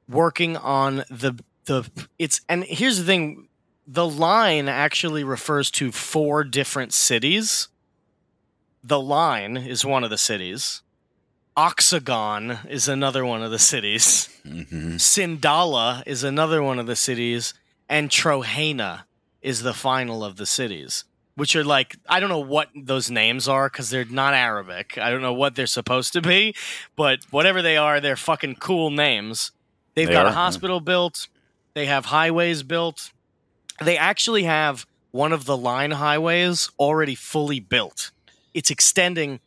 working on the The, it's and here's the thing, The Line actually refers to four different cities. The Line is one of the cities. Oxagon is another one of the cities. Mm-hmm. Sindala is another one of the cities. And Trohena is the final of the cities, which are like, I don't know what those names are because they're not Arabic. I don't know what they're supposed to be, but whatever they are, they're fucking cool names. They've they got are. a hospital built. They have highways built. They actually have one of the line highways already fully built. It's extending.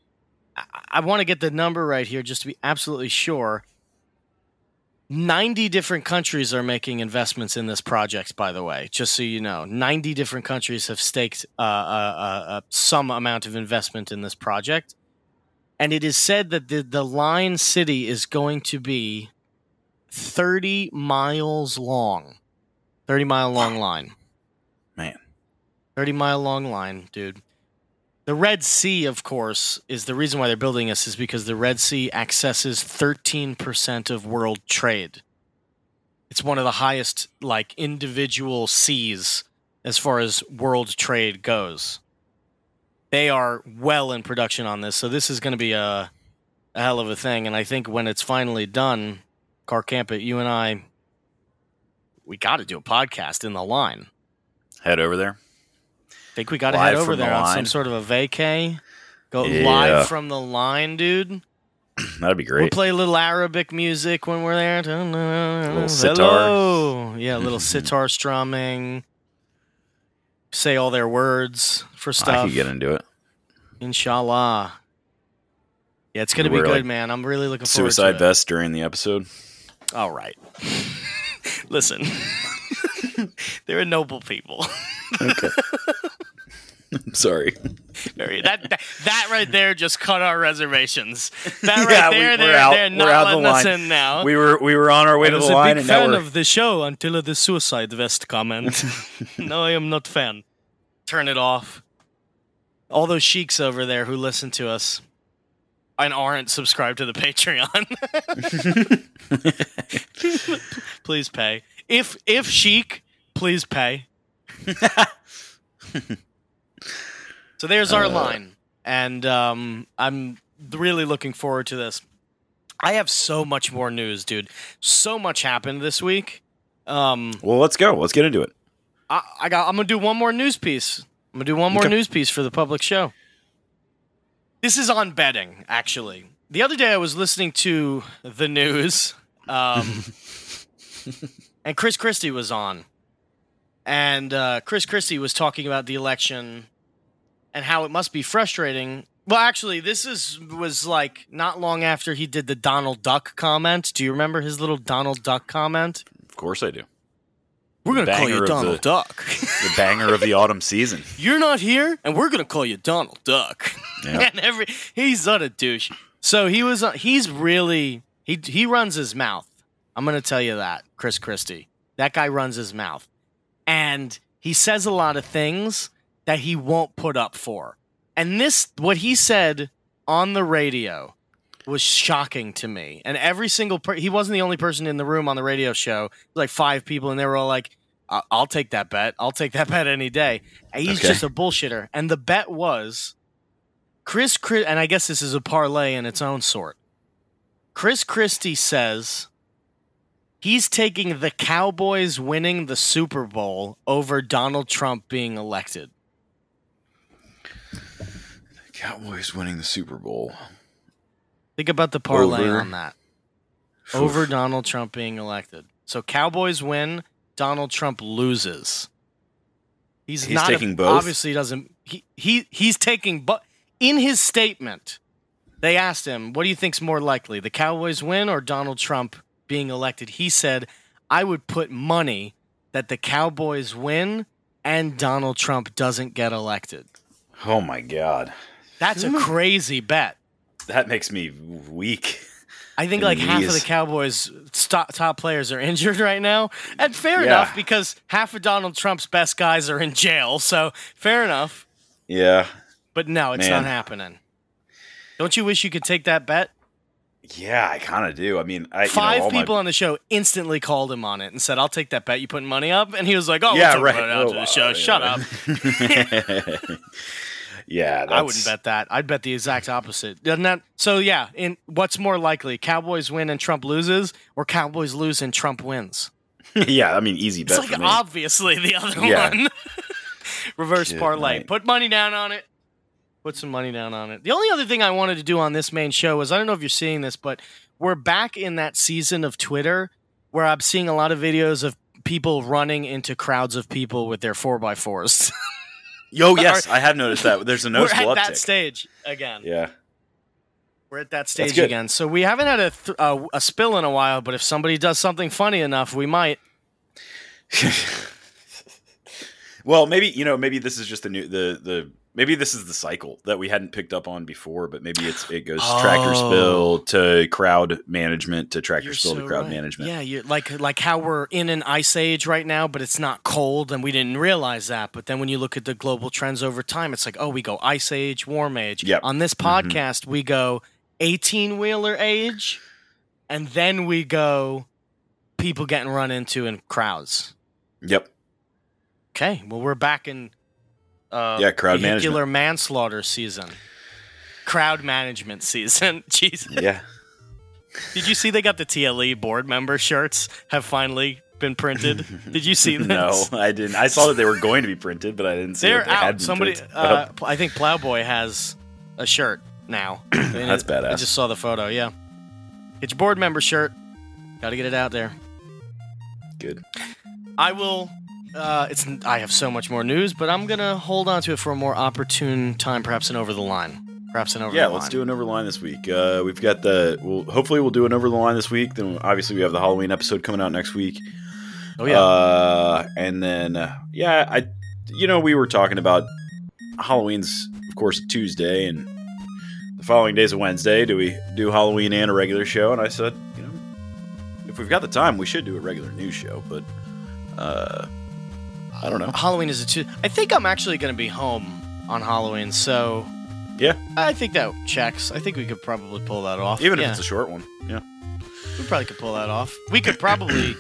I, I want to get the number right here just to be absolutely sure. ninety different countries are making investments in this project, by the way, just so you know. ninety different countries have staked uh, uh, uh, some amount of investment in this project. And it is said that the, the Line City is going to be thirty miles long. thirty mile long line. Man. thirty mile long line, dude. The Red Sea, of course, is the reason why they're building this, is because the Red Sea accesses thirteen percent of world trade. It's one of the highest, like, individual seas as far as world trade goes. They are well in production on this, so this is going to be a, a hell of a thing. And I think when it's finally done, Carcampit, you and I, we got to do a podcast in the line. Head over there. I think we got to head over there on some sort of a vacay. Go yeah. live from the line, dude. That'd be great. We'll play a little Arabic music when we're there. A little sitar. Yeah, a little sitar strumming. Say all their words for stuff. I could get into it. Inshallah. Yeah, it's going to be good, like, man. I'm really looking forward to it. Suicide vest during the episode. All right. Listen, they're noble people. Okay. I'm sorry. That, that that right there just cut our reservations. That right yeah, there, we, they're, out, they're not letting us in now. We were we were on our way I to the line. I was a big fan of the show until the suicide vest comment. No, I am not fan. Turn it off. All those sheiks over there who listen to us and aren't subscribed to the Patreon. Please pay. If if sheik, please pay. So there's our uh, line, and um, I'm really looking forward to this. I have so much more news, dude. So much happened this week. Um, well, let's go. Let's get into it. I, I got. I'm gonna do one more news piece. I'm gonna do one more okay. news piece for the public show. This is on betting, actually. The other day, I was listening to the news, um, and Chris Christie was on, and uh, Chris Christie was talking about the election. And how it must be frustrating. Well, actually, this is was like not long after he did the Donald Duck comment. Do you remember his little Donald Duck comment? Of course I do. We're going to call you Donald the, Duck. The banger of the autumn season. You're not here, and we're going to call you Donald Duck. Yeah. And every he's not a douche. So he was. He's really he he runs his mouth. I'm going to tell you that, Chris Christie. That guy runs his mouth, and he says a lot of things that he won't put up for. And this, what he said on the radio was shocking to me. And every single person, he wasn't the only person in the room on the radio show. Like five people, and they were all like, I- I'll take that bet. I'll take that bet any day. And he's okay. just a bullshitter. And the bet was, Chris, Chris, and I guess this is a parlay in its own sort. Chris Christie says he's taking the Cowboys winning the Super Bowl over Donald Trump being elected. Cowboys winning the Super Bowl. Think about the parlay over. on that. Over Oof. Donald Trump being elected. So Cowboys win, Donald Trump loses. He's, he's not taking a, both. Obviously doesn't he, he he's taking but in his statement they asked him, what do you think's more likely, the Cowboys win or Donald Trump being elected? He said, I would put money that the Cowboys win and Donald Trump doesn't get elected. Oh my God. That's a crazy bet. That makes me weak. I think like knees. half of the Cowboys' top players are injured right now. And fair yeah. enough, because half of Donald Trump's best guys are in jail. So fair enough. Yeah. But no, it's Man. not happening. Don't you wish you could take that bet? Yeah, I kind of do. I mean, I, five you know, all people my... on the show instantly called him on it and said, I'll take that bet. You putting money up? And he was like, oh, yeah, we'll right. put it out oh, to the show. Oh, Shut yeah. up. Yeah, that's... I wouldn't bet that. I'd bet the exact opposite. Doesn't that? So yeah, in what's more likely, Cowboys win and Trump loses, or Cowboys lose and Trump wins? Yeah, I mean, easy bet. It's like for me. Obviously the other yeah. one. Reverse Good parlay. Night. Put money down on it. Put some money down on it. The only other thing I wanted to do on this main show is, I don't know if you're seeing this, but we're back in that season of Twitter where I'm seeing a lot of videos of people running into crowds of people with their four by fours. Yo, yes, I have noticed that. There's a noticeable uptick. We're at that stage again. Yeah. We're at that stage again. So we haven't had a, th- uh, a spill in a while, but if somebody does something funny enough, we might. Well, maybe, you know, maybe this is just the new, the, the Maybe this is the cycle that we hadn't picked up on before, but maybe it's it goes oh. tractor spill to crowd management to tractor you're spill so to crowd right. management. Yeah, you're like like how we're in an ice age right now, but it's not cold, and we didn't realize that. But then when you look at the global trends over time, it's like, oh, we go ice age, warm age. Yep. On this podcast, mm-hmm. we go eighteen-wheeler age, and then we go people getting run into in crowds. Yep. Okay, well, we're back in... Uh, yeah, crowd management. Vehicular manslaughter season. Crowd management season. Jesus. Yeah. Did you see they got the T L E board member shirts have finally been printed? Did you see this? No, I didn't. I saw that they were going to be printed, but I didn't see They're that they out. had been Somebody, printed. Uh, I think Plowboy has a shirt now. That's it, badass. I just saw the photo, yeah. Get your board member shirt. Got to get it out there. Good. I will... Uh, it's. I have so much more news, but I'm going to hold on to it for a more opportune time, perhaps an Over the Line. Perhaps an Over yeah, the Line. Yeah, let's do an Over the Line this week. Uh, we've got the... We'll, hopefully, we'll do an Over the Line this week. Then, obviously, we have the Halloween episode coming out next week. Oh, yeah. Uh, and then, uh, yeah, I. you know, we were talking about Halloween's, of course, Tuesday, and the following day's a Wednesday. Do we do Halloween and a regular show? And I said, you know, if we've got the time, we should do a regular news show, but... Uh, I don't know. Halloween is a Tuesday. I think I'm actually going to be home on Halloween, so... Yeah. I think that checks. I think we could probably pull that off. Even yeah. if it's a short one. Yeah. We probably could pull that off. We could probably...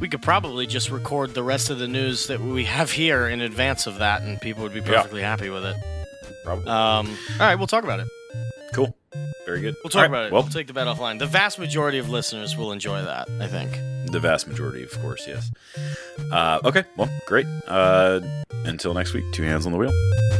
we could probably just record the rest of the news that we have here in advance of that, and people would be perfectly yeah. happy with it. Probably. Um, all right, we'll talk about it. Cool. Very good. We'll talk right, about it. Well, we'll take the bet offline. The vast majority of listeners will enjoy that, I think. The vast majority, of course, yes. Uh, okay, well, great. Uh, until next week, two hands on the wheel.